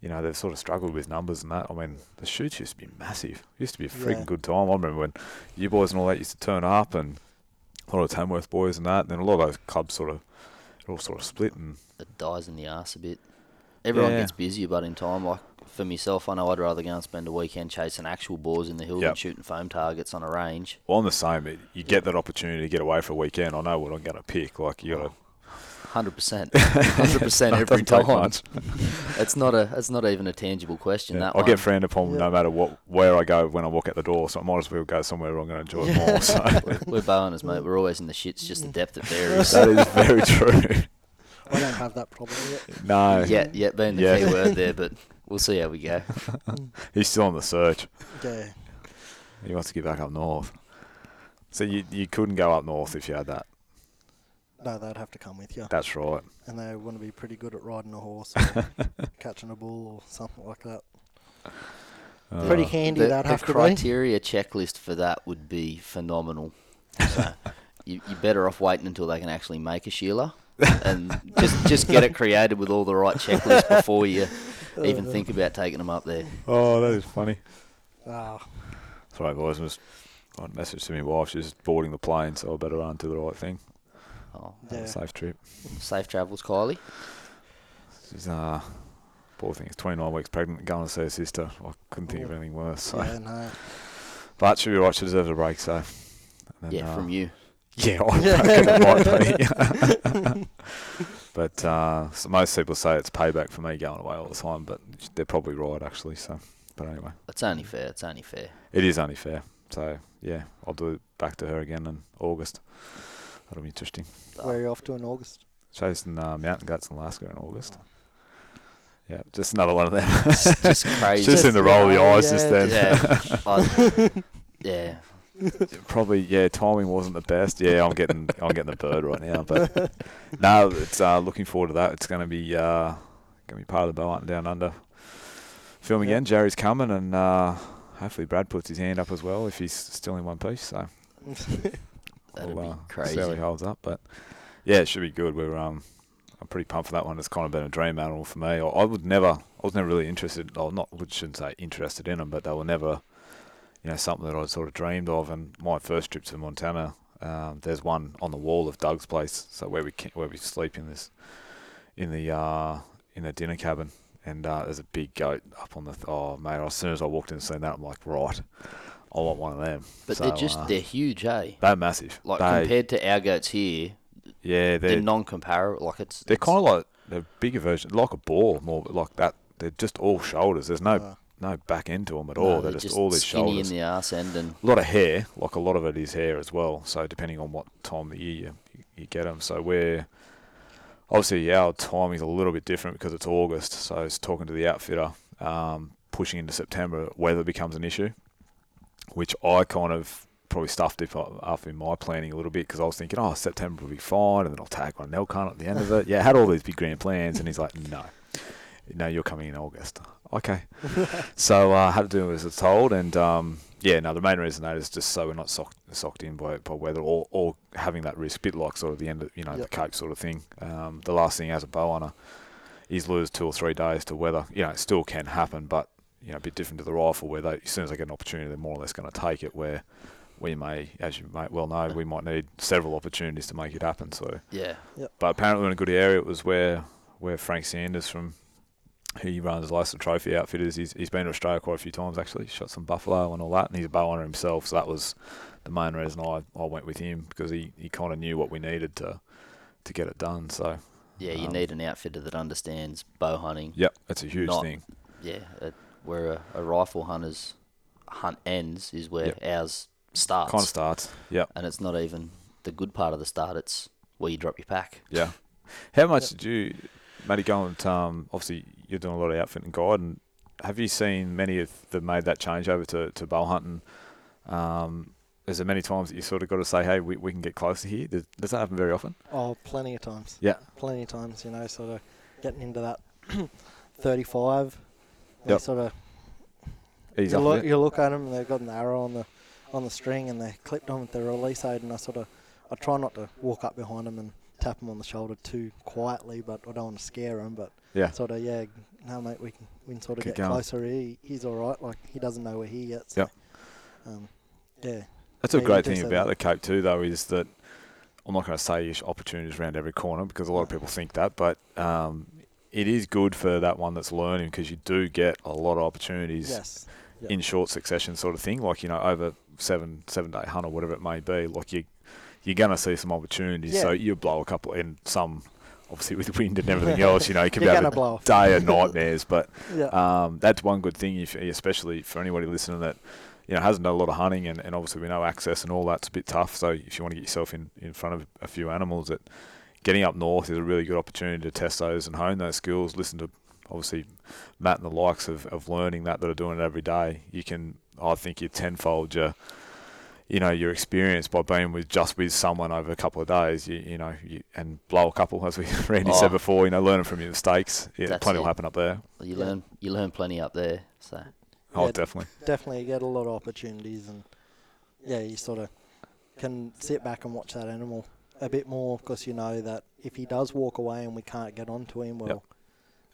you know, they've sort of struggled with numbers and that. I mean, the shoots used to be massive. It used to be a freaking yeah. good time. I remember when you boys and all that used to turn up, and a lot of Tamworth boys and that, and then a lot of those clubs sort of, it all sort of split. And it dies in the arse a bit. Everyone yeah. gets busier, but in time, like for myself, I know I'd rather go and spend a weekend chasing actual boars in the hill yep. than shooting foam targets on a range. Well, I'm the same. You yep. get that opportunity to get away for a weekend. I know what I'm going to pick. Like, you got to... one hundred percent. one hundred percent every time. It's not a. It's not even a tangible question. Yeah, that I one. Get frowned upon yeah. no matter what, where I go when I walk out the door, so I might as well go somewhere where I'm going to enjoy yeah. more. So. We're, we're bow hunters, mate. We're always in the shits, just the depth that varies. That is very true. I don't have that problem yet. No. Yet, yet being the yeah. key word there, but we'll see how we go. He's still on the search. Yeah. He wants to get back up north. So you you couldn't go up north if you had that. No, they'd have to come with you. That's right. And they want to be pretty good at riding a horse or catching a bull or something like that. Uh, pretty handy, the, they'd have to be. The criteria checklist for that would be phenomenal. So you, you're better off waiting until they can actually make a Sheila and just, just get it created with all the right checklists before you even think about taking them up there. Oh, that is funny. Oh. Sorry, boys. I just got a message to my wife. She's boarding the plane, so I better run to the right thing. Oh, yeah. Safe trip. Safe travels, Kylie. She's, uh, poor thing, is twenty-nine weeks pregnant, going to see her sister. I couldn't think Ooh. Of anything worse. So. Yeah, no. But she'll be right, she deserves a break, so. Then, yeah, uh, from you. Yeah, I reckon it might be. But uh, so most people say it's payback for me going away all the time, but they're probably right, actually, so. But anyway. It's only fair, it's only fair. It is only fair. So, yeah, I'll do it back to her again in August. That'll be interesting. Where are you off to in August? Chasing uh, mountain goats in Alaska in August. Yeah, just another one of them. Just crazy. Just, just in the roll of the eyes just then. Yeah. I, yeah. Probably, yeah, timing wasn't the best. Yeah, I'm getting I'm getting the bird right now. But no, it's uh, looking forward to that. It's going to be uh, gonna be part of the bow hunting down under film yeah. again. Jerry's coming, and uh, hopefully Brad puts his hand up as well if he's still in one piece. So. That'd well, be crazy. See how he holds up, but yeah, it should be good. We're um, I'm pretty pumped for that one. It's kind of been a dream animal for me. I, I would never, I was never really interested. Or not, I shouldn't say interested in them, but they were never, you know, something that I sort of dreamed of. And my first trip to Montana Um, there's one on the wall of Doug's place, so where we can, where we sleep in this, in the uh, in the dinner cabin, and uh, there's a big goat up on the. Th- oh mate! As soon as I walked in and seen that, I'm like, right, I want one of them. But so, they're just uh, they're huge, eh? They're massive. Like they, compared to our goats here, yeah, they're, they're non-comparable. Like it's they're kind of like the bigger version, like a boar, more like that. They're just all shoulders. There's no. Uh. No back end to them at no, all. They're, they're just, just all these shoulders. In the arse end and a lot of hair. Like a lot of it is hair as well. So depending on what time of year you, you get them. So we're obviously our timing is a little bit different because it's August. So it's talking to the outfitter. Um, pushing into September, weather becomes an issue, which I kind of probably stuffed up in my planning a little bit because I was thinking, oh, September will be fine, and then I'll tag my Nelcon at the end of it. Yeah, I had all these big grand plans, and he's like, no. No, you're coming in August. Okay. so I uh, had to do as it's told. And, um, yeah, no, the main reason that is just so we're not socked, socked in by, by weather or, or having that risk, bit like sort of the end of, you know, yep. the Cape sort of thing. Um, the last thing as a bow hunter is lose two or three days to weather. You know, it still can happen, but, you know, a bit different to the rifle where they, as soon as they get an opportunity, they're more or less going to take it where we may, as you may well know, we might need several opportunities to make it happen. So, yeah. Yep. But apparently in a good area, it was where, where Frank Sanders from... He runs Alaska Trophy Outfitters. He's he's been to Australia quite a few times actually. Shot some buffalo and all that, and he's a bow hunter himself. So that was the main reason I, I went with him because he, he kind of knew what we needed to to get it done. So yeah, you um, need an outfitter that understands bow hunting. Yep, that's a huge Not, thing. Yeah, uh, where a, a rifle hunter's hunt ends is where yep. ours starts. Kind of starts. Yeah, and it's not even the good part of the start. It's where you drop your pack. Yeah. How much yep. did you, Matty, go and um, obviously. You're doing a lot of outfit and guide, and have you seen many of that made that change over to, to bow hunting? Um, is there many times that you sort of got to say, hey, we, we can get closer here? Does, does that happen very often? Oh, plenty of times. Yeah. Plenty of times, you know, sort of getting into that thirty-five. They yep. sort of, you look, you look at them and they've got an arrow on the on the string and they're clipped on with their release aid, and I sort of, I try not to walk up behind them and tap them on the shoulder too quietly, but I don't want to scare them. But yeah, sort of, yeah, no, mate, we can, we can sort of Keep get going. closer. He, he's all right. Like, he doesn't know we're here yet. So, yeah. Um, yeah. That's yeah, a great thing about that. the Cape too, though, is that I'm not going to say opportunities around every corner because a lot no. of people think that, but um, it is good for that one that's learning because you do get a lot of opportunities yes. yep. in short succession sort of thing. Like, you know, over seven, seven day hunt or whatever it may be, like you, you're going to see some opportunities. Yeah. So you blow a couple in some, obviously with wind and everything else, you know, you can be able to day of nightmares. But yeah. um, that's one good thing, if, especially for anybody listening that, you know, hasn't done a lot of hunting and, and obviously we know access and all that's a bit tough. So if you want to get yourself in, in front of a few animals, that getting up north is a really good opportunity to test those and hone those skills, listen to obviously Matt and the likes of, of learning that that are doing it every day. You can, I think you tenfold your... you know, your experience by being with just with someone over a couple of days, you, you know, you, and blow a couple, as we Randy oh. said before, you know, learning from your mistakes. Yeah, plenty it. will happen up there. Well, you yeah. learn, you learn plenty up there. So, yeah, oh, definitely, definitely, you get a lot of opportunities, and yeah, you sort of can sit back and watch that animal a bit more because you know that if he does walk away and we can't get onto him, well,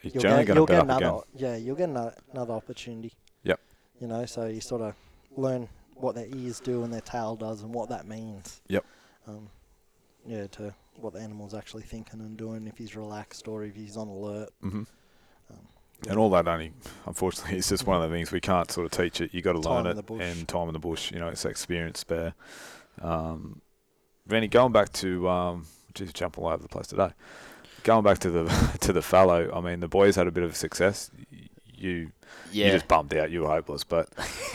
yep. you'll, get, you'll get another, again. yeah, you'll get another, another opportunity. Yep. You know, so you sort of learn what their ears do and their tail does and what that means. Yep. Um, yeah, to what the animal's actually thinking and doing, if he's relaxed or if he's on alert. Mm-hmm. Um, yeah. And all that only, unfortunately, it's just one of the things we can't sort of teach it. You got to learn it. And time in the bush, you know, it's experience there. Um, Randy, going back to, um, geez, jump all over the place today. Going back to the to the fallow, I mean, the boys had a bit of success. You, yeah. you just bummed out. You were hopeless, but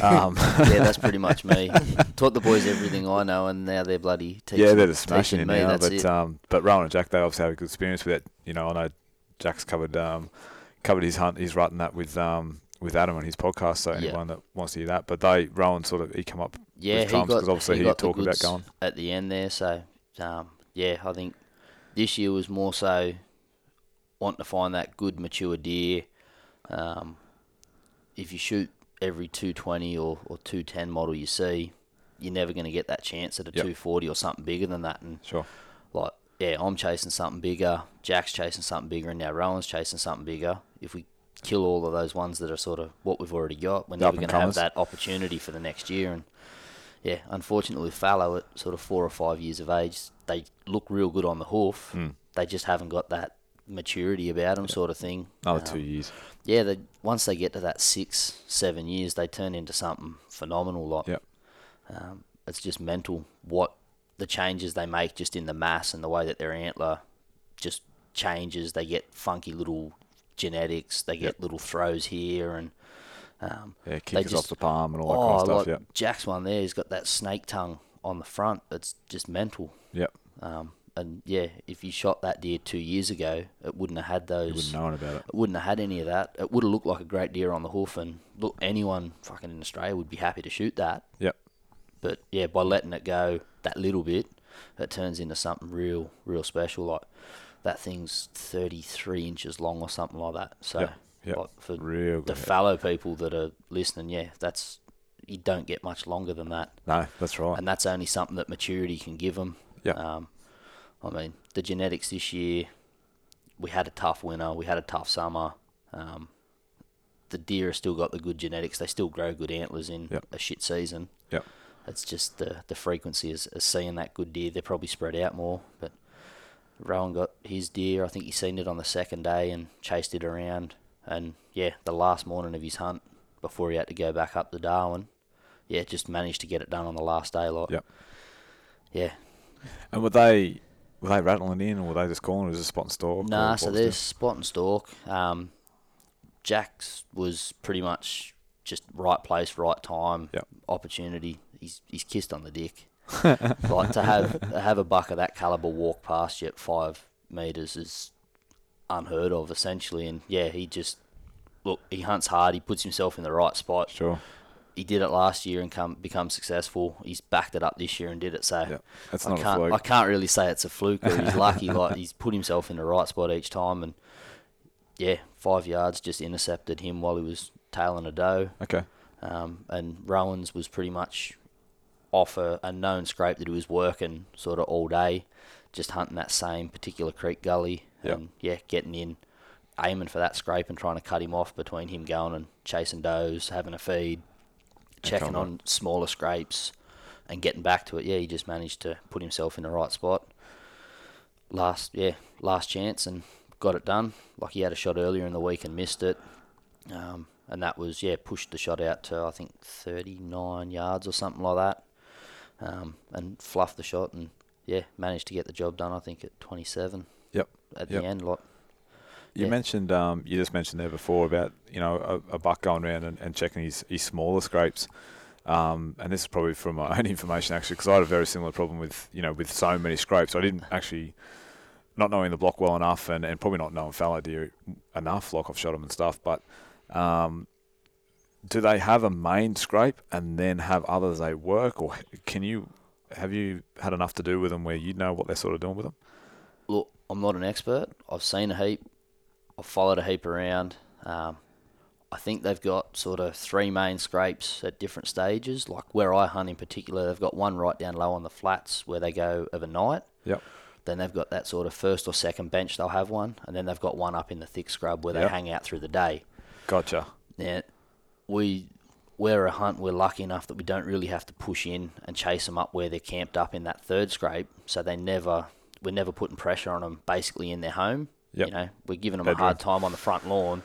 um. yeah, that's pretty much me. Taught the boys everything I know, and now they're bloody teaching. Yeah, they're just smashing it now. Me, but it. Um, but Rowan and Jack, they obviously had a good experience with it. You know, I know Jack's covered um, covered his hunt. He's writing that with um with Adam on his podcast. So anyone yeah. that wants to hear that, but they Rowan sort of he come up yeah, with drums because obviously he, he talked about going at the end there. So um, yeah, I think this year was more so wanting to find that good mature deer. Um, if you shoot every two twenty or, or two ten model you see, you're never going to get that chance at a yep. two forty or something bigger than that. And sure. like, yeah, I'm chasing something bigger, Jack's chasing something bigger, and now Rowan's chasing something bigger. If we kill all of those ones that are sort of what we've already got, we're never going to have that opportunity for the next year. And yeah, unfortunately with fallow at sort of four or five years of age, they look real good on the hoof. Mm. They just haven't got that maturity about them, yeah. sort of thing. Another um, two years. Yeah, they, once they get to that six, seven years, they turn into something phenomenal. Like, yeah. um, it's just mental what the changes they make just in the mass and the way that their antler just changes. They get funky little genetics. They get yep. little throws here and... Um, yeah, kickers just, off the palm and all that oh, kind of stuff, like yeah. Jack's one there, he's got that snake tongue on the front. It's just mental. Yep. Um, and, yeah, if you shot that deer two years ago, it wouldn't have had those... You wouldn't know about it. It wouldn't have had any of that. It would have looked like a great deer on the hoof, and look, anyone fucking in Australia would be happy to shoot that. Yep. But, yeah, by letting it go that little bit, it turns into something real, real special. Like, that thing's thirty-three inches long or something like that, so... Yep. Yep. Like for Real the hit. Fallow people that are listening, yeah, that's you don't get much longer than that. No, that's right. And that's only something that maturity can give them. Yeah. Um, I mean, the genetics this year, we had a tough winter, we had a tough summer. Um, the deer have still got the good genetics. They still grow good antlers in yep. a shit season. Yeah. It's just the the frequency is, is seeing that good deer. They're probably spread out more, but Rowan got his deer. I think he seen it on the second day and chased it around. And, yeah, the last morning of his hunt, before he had to go back up to Darwin, yeah, just managed to get it done on the last day. Like, yep. Yeah. And were they were they rattling in, or were they just calling, or was it spot and stalk? No, nah, so there's spot and stalk. Um, Jack's was pretty much just right place, right time, yep. opportunity. He's he's kissed on the dick. Like, to have, to have a buck of that calibre walk past you at five metres is... unheard of, essentially. And yeah, he just look he hunts hard, he puts himself in the right spot. Sure. He did it last year and come become successful. He's backed it up this year and did it, so yeah, that's I not can't, a fluke. I can't really say it's a fluke, or he's lucky. Like, he's put himself in the right spot each time, and yeah, five yards just intercepted him while he was tailing a doe. Okay. Um, and Rowan's was pretty much off a, a known scrape that he was working sort of all day, just hunting that same particular creek gully. Yep. And yeah, getting in, aiming for that scrape and trying to cut him off between him going and chasing does, having a feed, checking on smaller scrapes and getting back to it. Yeah, he just managed to put himself in the right spot. Last, yeah, last chance and got it done. Like, he had a shot earlier in the week and missed it. Um, and that was, yeah, pushed the shot out to, I think, thirty-nine yards or something like that. Um, and fluffed the shot and, yeah, managed to get the job done, I think, at twenty-seven. Yep. At yep. the end, like you yeah. mentioned, um, you just mentioned there before about, you know, a, a buck going around and, and checking his, his smaller scrapes, um, and this is probably from my own information actually, because I had a very similar problem with, you know, with so many scrapes. I didn't actually, not knowing the block well enough, and, and probably not knowing fallow deer enough. Like, I've shot them and stuff, but um, do they have a main scrape and then have others they work, or can you have you had enough to do with them where you know what they're sort of doing with them? Look, I'm not an expert. I've seen a heap. I've followed a heap around. Um, I think they've got sort of three main scrapes at different stages. Like, where I hunt in particular, they've got one right down low on the flats where they go overnight. Yep. Then they've got that sort of first or second bench, they'll have one. And then they've got one up in the thick scrub where yep. they hang out through the day. Gotcha. Now, we, we're a hunt, we're lucky enough that we don't really have to push in and chase them up where they're camped up in that third scrape. So they never... We're never putting pressure on them basically in their home. Yep. You know, we're giving them bedroom. a hard time on the front lawn,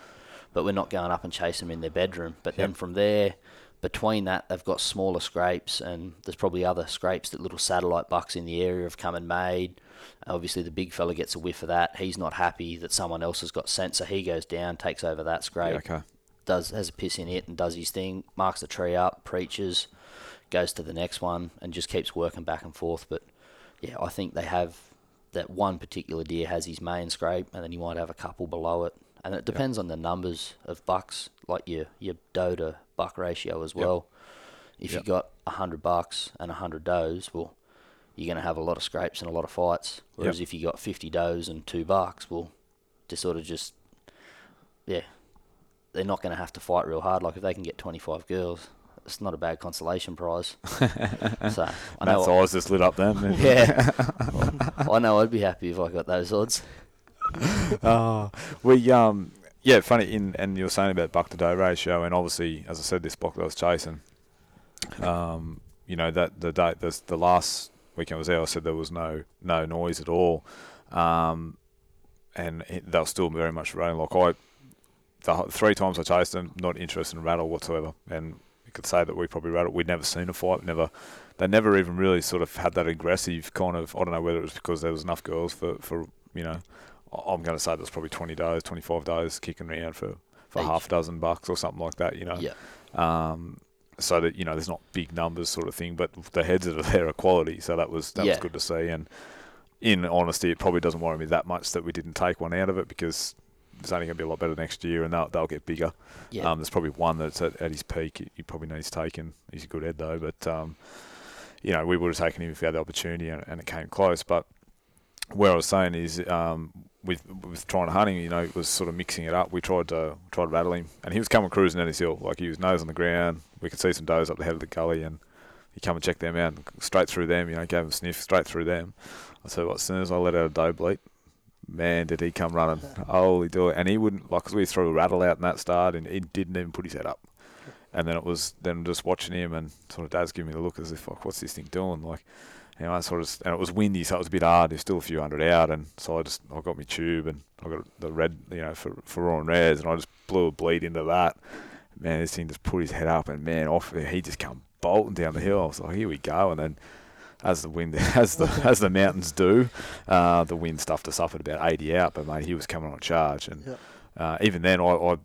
but we're not going up and chasing them in their bedroom. But yep. then from there, between that, they've got smaller scrapes, and there's probably other scrapes that little satellite bucks in the area have come and made. Obviously, the big fella gets a whiff of that. He's not happy that someone else has got scent, so he goes down, takes over that scrape, yeah, okay. does has a piss in it and does his thing, marks the tree up, preaches, goes to the next one, and just keeps working back and forth. But, yeah, I think they have... that one particular deer has his main scrape, and then you might have a couple below it. And it depends yep. on the numbers of bucks, like your, your doe to buck ratio as well. Yep. If yep. you've got one hundred bucks and one hundred does, well, you're going to have a lot of scrapes and a lot of fights. Whereas yep. if you got fifty does and two bucks, well, to sort of just, yeah, they're not going to have to fight real hard. Like, if they can get twenty-five girls... it's not a bad consolation prize. So I know Matt's eyes just lit up then. Yeah. I know I'd be happy if I got those odds. Oh, we um yeah, funny in and you were saying about buck to doe ratio, and obviously, as I said, this buck that I was chasing, um, you know, that the day, this, the last weekend I was there, I said there was no no noise at all, um, and it, they were still very much rattling. Like I, the three times I chased them, not interested in rattle whatsoever, and you could say that we probably rattled. We'd never seen a fight, never. They never even really sort of had that aggressive kind of, I don't know whether it was because there was enough girls for, for you know, I'm going to say there's probably twenty days, twenty-five days kicking around for, for half a dozen bucks or something like that, you know. Yeah. Um, so that, you know, there's not big numbers sort of thing, but the heads that are there are quality. So that was that yeah. was good to see. And in honesty, it probably doesn't worry me that much that we didn't take one out of it, because it's only going to be a lot better next year, and they'll, they'll get bigger. Yeah. Um, there's probably one that's at, at his peak. He probably needs taking. He's a good head though, but... Um, you know, we would have taken him if we had the opportunity, and, and it came close. But where I was saying is, um, with with trying to hunt him, you know, it was sort of mixing it up. We tried to tried to rattle him, and he was coming cruising down his hill, like he was nose on the ground. We could see some does up the head of the gully, and he come and check them out, and straight through them. You know, gave him a sniff straight through them. I said, well, as soon as I let out a doe bleat, man, did he come running! Holy do it! And he wouldn't, like, 'cause we threw a rattle out in that start, and he didn't even put his head up. And then it was then just watching him, and sort of Dad's giving me the look as if, like, what's this thing doing? Like, you know, I sort of, and it was windy, so it was a bit hard. There's still a few hundred out, and so I just, I got my tube, and I got the red, you know, for for Raw and Rares, and I just blew a bleed into that. Man, this thing just put his head up, and man, off he just come bolting down the hill. I was like, here we go. And then as the wind, as the as the mountains do, uh, the wind stuffed us up at about eighty out, but mate, he was coming on charge, and yep. uh, even then, I. I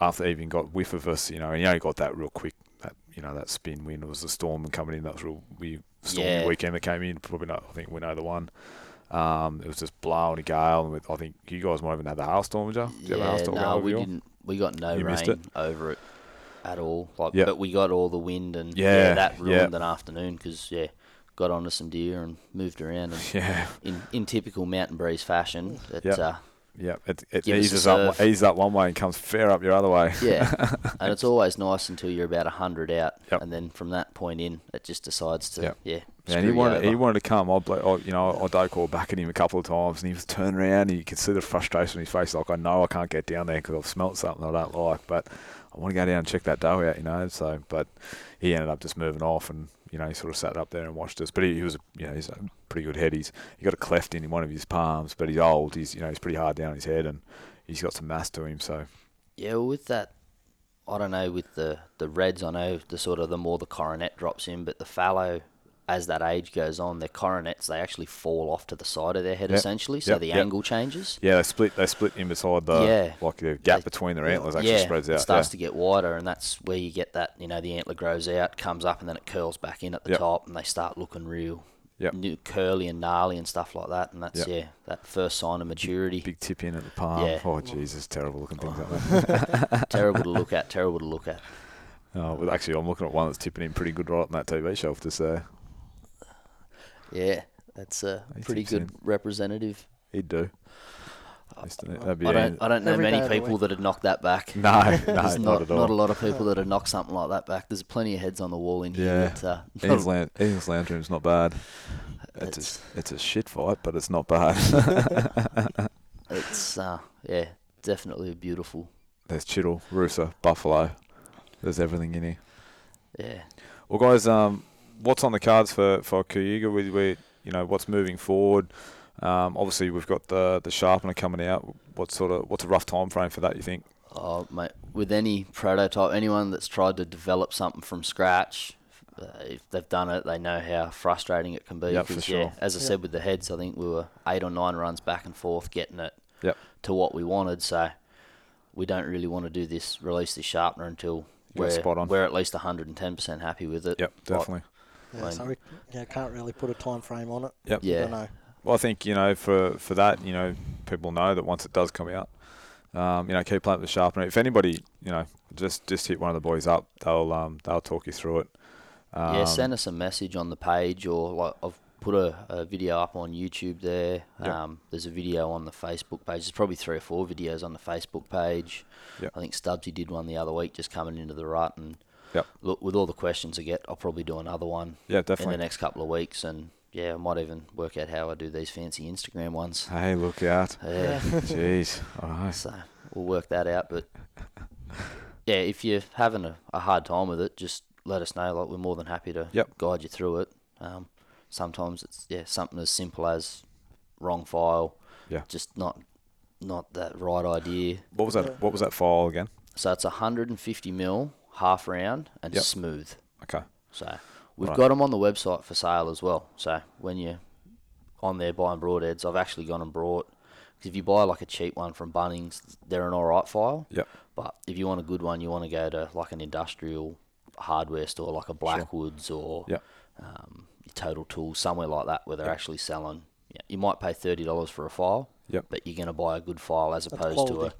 after even got whiff of us, you know, and he only got that real quick, that, you know, that spin wind. It was the storm coming in. That was real weird stormy yeah. weekend that came in. Probably not, I think we know the one. Um, it was just blowing a gale. And with, I think you guys might have even had the hailstorm, did you? Did you yeah, have a hailstorm no, we didn't. We got no you rain it? over it at all. Like, yep. But we got all the wind, and yeah, yeah, that ruined yep. an afternoon because, yeah, got onto some deer and moved around. And yeah. In, in typical mountain breeze fashion, it, yep. uh Yeah, it, it eases up, eases up one way and comes fair up your other way. Yeah, and it's always nice until you're about one hundred out, yep. and then from that point in, it just decides to, yep. yeah, yeah, and he wanted over. he wanted to come. I, you know, I do call back at him a couple of times, and he was turning around, and you could see the frustration on his face, like, I know I can't get down there because I've smelt something I don't like, but I want to go down and check that doe out, you know. So, but he ended up just moving off, and, you know, he sort of sat up there and watched us. But he, he was, you know, he's a pretty good head. He's he got a cleft in one of his palms, but he's old. He's, you know, he's pretty hard down his head, and he's got some mass to him. So yeah, well, with that, I don't know, with the the reds, I know the sort of the more the coronet drops in, but the fallow, as that age goes on, their coronets, they actually fall off to the side of their head, yep. essentially. So yep. the yep. angle changes. Yeah, they split. They split in beside the yeah. like the gap they, between their antlers actually yeah, spreads out. It starts yeah. to get wider, and that's where you get that. You know, the antler grows out, comes up, and then it curls back in at the yep. top, and they start looking real yep. new, curly and gnarly and stuff like that. And that's yep. yeah, that first sign of maturity. Big, big tip in at the palm. Yeah. Oh Jesus, terrible looking things oh. like that. Terrible to look at. Terrible to look at. Oh, well, actually, I'm looking at one that's tipping in pretty good right on that T V shelf to say. Yeah, that's a pretty good representative. He'd do. I, I, be I don't, I don't know many people that had knocked that back. No, no, not, not at all. Not a lot of people that had knocked something like that back. There's plenty of heads on the wall in here. Yeah, uh, Ian's, land, Ian's lounge room's not bad. It's, it's, a, it's a shit fight, but it's not bad. It's, uh, yeah, definitely beautiful. There's Chittle, Rooster, Buffalo. There's everything in here. Yeah. Well, guys, um... what's on the cards for for Koyuga? We, we you know what's moving forward. Um, obviously, we've got the the sharpener coming out. What sort of what's a rough time frame for that, you think? Oh mate, with any prototype, anyone that's tried to develop something from scratch, uh, if they've done it, they know how frustrating it can be. Yep, for sure. Yeah, as I yep. said with the heads, I think we were eight or nine runs back and forth getting it yep. to what we wanted. So we don't really want to do this release this sharpener until we're spot on. We're at least one hundred ten percent happy with it. Yep, definitely. Like, Yeah, so we yeah, can't really put a time frame on it. Yep. Yeah. I don't know. Well, I think, you know, for, for that, you know, people know that once it does come out, um, you know, keep playing with the sharpener. If anybody, you know, just just hit one of the boys up. They'll um they'll talk you through it. Um, yeah, send us a message on the page, or like I've put a, a video up on YouTube there. Yep. Um, there's a video on the Facebook page. There's probably three or four videos on the Facebook page. Yep. I think Stubbsy did one the other week, just coming into the rut and. Yep. Look, with all the questions I get, I'll probably do another one yeah, definitely. in the next couple of weeks. And, yeah, I might even work out how I do these fancy Instagram ones. Hey, look out. Yeah. Jeez. All right. So we'll work that out. But, yeah, if you're having a, a hard time with it, just let us know. Like, we're more than happy to yep. guide you through it. Um, sometimes it's yeah something as simple as wrong file. Yeah. Just not not that right idea. What was that? Yeah. What was that file again? So it's one hundred fifty mil, half round, and yep. smooth. Okay. So we've right. got them on the website for sale as well. So when you're on there buying broadheads, I've actually gone and brought. Cause if you buy like a cheap one from Bunnings, they're an all right file. Yep. But if you want a good one, you want to go to like an industrial hardware store, like a Blackwoods sure. or yep. um, Total Tools, somewhere like that, where they're yep. actually selling. Yeah, you might pay thirty dollars for a file, yep. but you're going to buy a good file as opposed That's to a...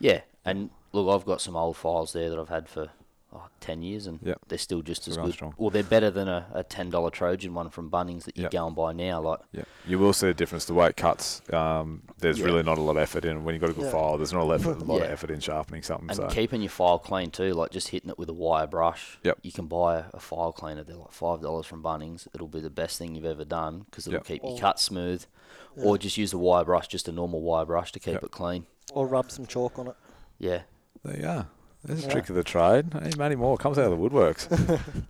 Yeah, and look, I've got some old files there that I've had for oh, ten years, and yep. they're still just as good. Strong. Well, they're better than a, a ten dollar Trojan one from Bunnings that you yep. go and buy now. Like, yep. You will see a difference the way it cuts. Um, there's yeah. really not a lot of effort in. When you've got a good yeah. file, there's not a lot, of, a lot yeah. of effort in sharpening something. And so. Keeping your file clean too, like just hitting it with a wire brush. Yep. You can buy a file cleaner. They're like five dollars from Bunnings. It'll be the best thing you've ever done because it'll yep. keep or, your cut smooth. Yeah. Or just use a wire brush, just a normal wire brush to keep yep. it clean. Or rub some chalk on it. Yeah. There you are. There's a yeah. trick of the trade. Hey, Manny Moore comes out of the woodworks.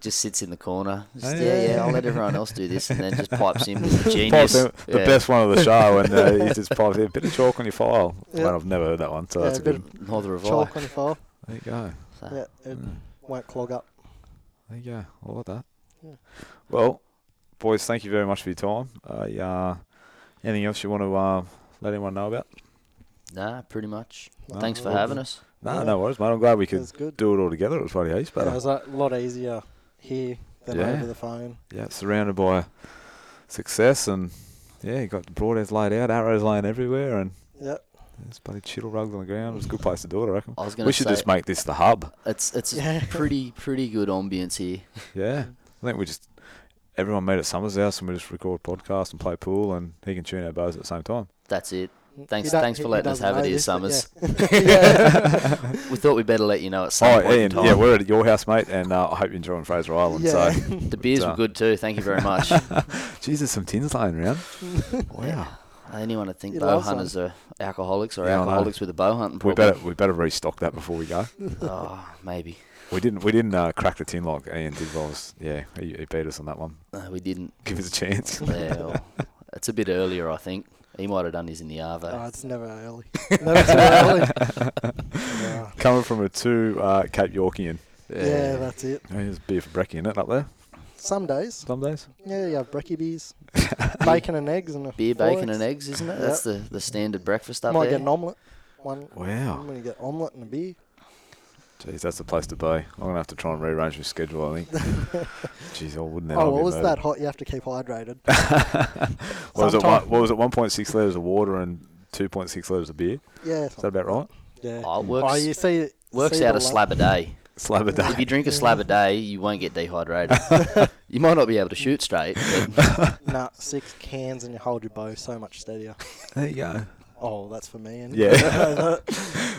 Just sits in the corner. Just, yeah, yeah, I'll let everyone else do this and then just pipes in with the genius. In, yeah. The best one of the show, and uh, he just pipes in. A bit of chalk on your file. Yep. Well, I've never heard that one, so yeah, that's a good one. Neither have I. Chalk on your file. There you go. So, yeah, it mm. won't clog up. There you go. I like that. Yeah. Well, boys, thank you very much for your time. Uh, uh, anything else you want to uh, let anyone know about? Nah, pretty much. No, Thanks for having us. No, yeah. no worries, mate. I'm glad we could it do it all together. It was bloody heaps better. Yeah, it was a lot easier here than yeah. over the phone. Yeah, surrounded by success, and yeah, you got the broadheads laid out, arrows laying everywhere, and yep. there's bloody chittle rugs on the ground. It was a good place to do it, I reckon. I was gonna we should say, just make this the hub. It's it's yeah. pretty pretty good ambience here. Yeah, I think we just everyone meet at Summers' house and we just record podcasts and play pool, and he can tune our bows at the same time. That's it. Thanks thanks for letting us have it here, Summers. Yeah. We thought we'd better let you know at some oh, point Ian, in time. Yeah, we're at your house, mate, and uh, I hope you're enjoying Fraser Island. Yeah. So the beers uh, were good too, thank you very much. Jeez, there's some tins lying around. Wow. Yeah. Anyone would think it bow hunters them. are alcoholics or yeah, alcoholics with a bow hunting problem. We better, we better restock that before we go. Oh, maybe. We didn't we didn't uh, crack the tin lock, Ian did. Was, yeah, he, he beat us on that one. No, we didn't. Give us a chance. Yeah, well, it's a bit earlier, I think. He might have done his in the arvo. Oh, it's never early. Never too early. Yeah. Coming from a two uh, Cape Yorkian. Yeah. yeah, that's it. I mean, there's beer for brekkie in it up there. Some days. Some days. Yeah, you have brekkie beers, bacon and eggs, and a beer, bacon eggs. and eggs, isn't it? Yep. That's the, the standard breakfast up Might there. Might get an omelette. One. Wow. I'm gonna get omelette and a beer. Jeez, that's the place to be. I'm gonna have to try and rearrange my schedule, I think. Jeez, I wouldn't. Oh, well, it's that hot. You have to keep hydrated. What was it? What was it? one point six litres of water and two point six litres of beer. Yeah, is that about right? Yeah. Oh, it works. Oh, you see, works see out a slab a day. Slab a day. If you drink a slab a day, you won't get dehydrated. You might not be able to shoot straight. Nah, six cans and you hold your bow so much steadier. There you go. Oh, that's for me. And yeah.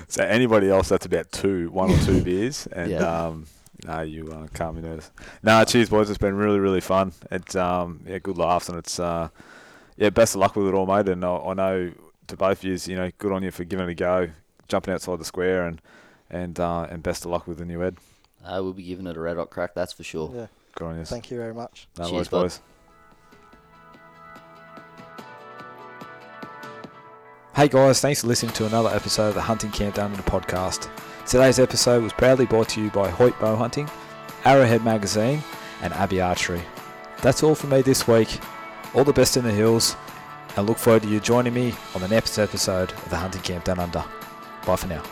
So anybody else, that's about two, one or two beers, and yeah. um, no, you uh, can't be nervous. No, cheers, boys. It's been really, really fun. It's um, yeah, good laughs, and it's uh, yeah, best of luck with it all, mate. And I, I know to both of you, you know, good on you for giving it a go, jumping outside the square, and and uh, and best of luck with the new Ed. Uh, we'll be giving it a red hot crack, that's for sure. Yeah. Good on you. Thank you very much. No cheers, worries, boys. Hey guys, thanks for listening to another episode of the Hunting Camp Dunedin podcast. Today's episode was proudly brought to you by Hoyt Bow Hunting, Arrowhead Magazine, and Abbey Archery. That's all from me this week. All the best in the hills, and look forward to you joining me on the next episode of the Hunting Camp Down Under. Bye for now.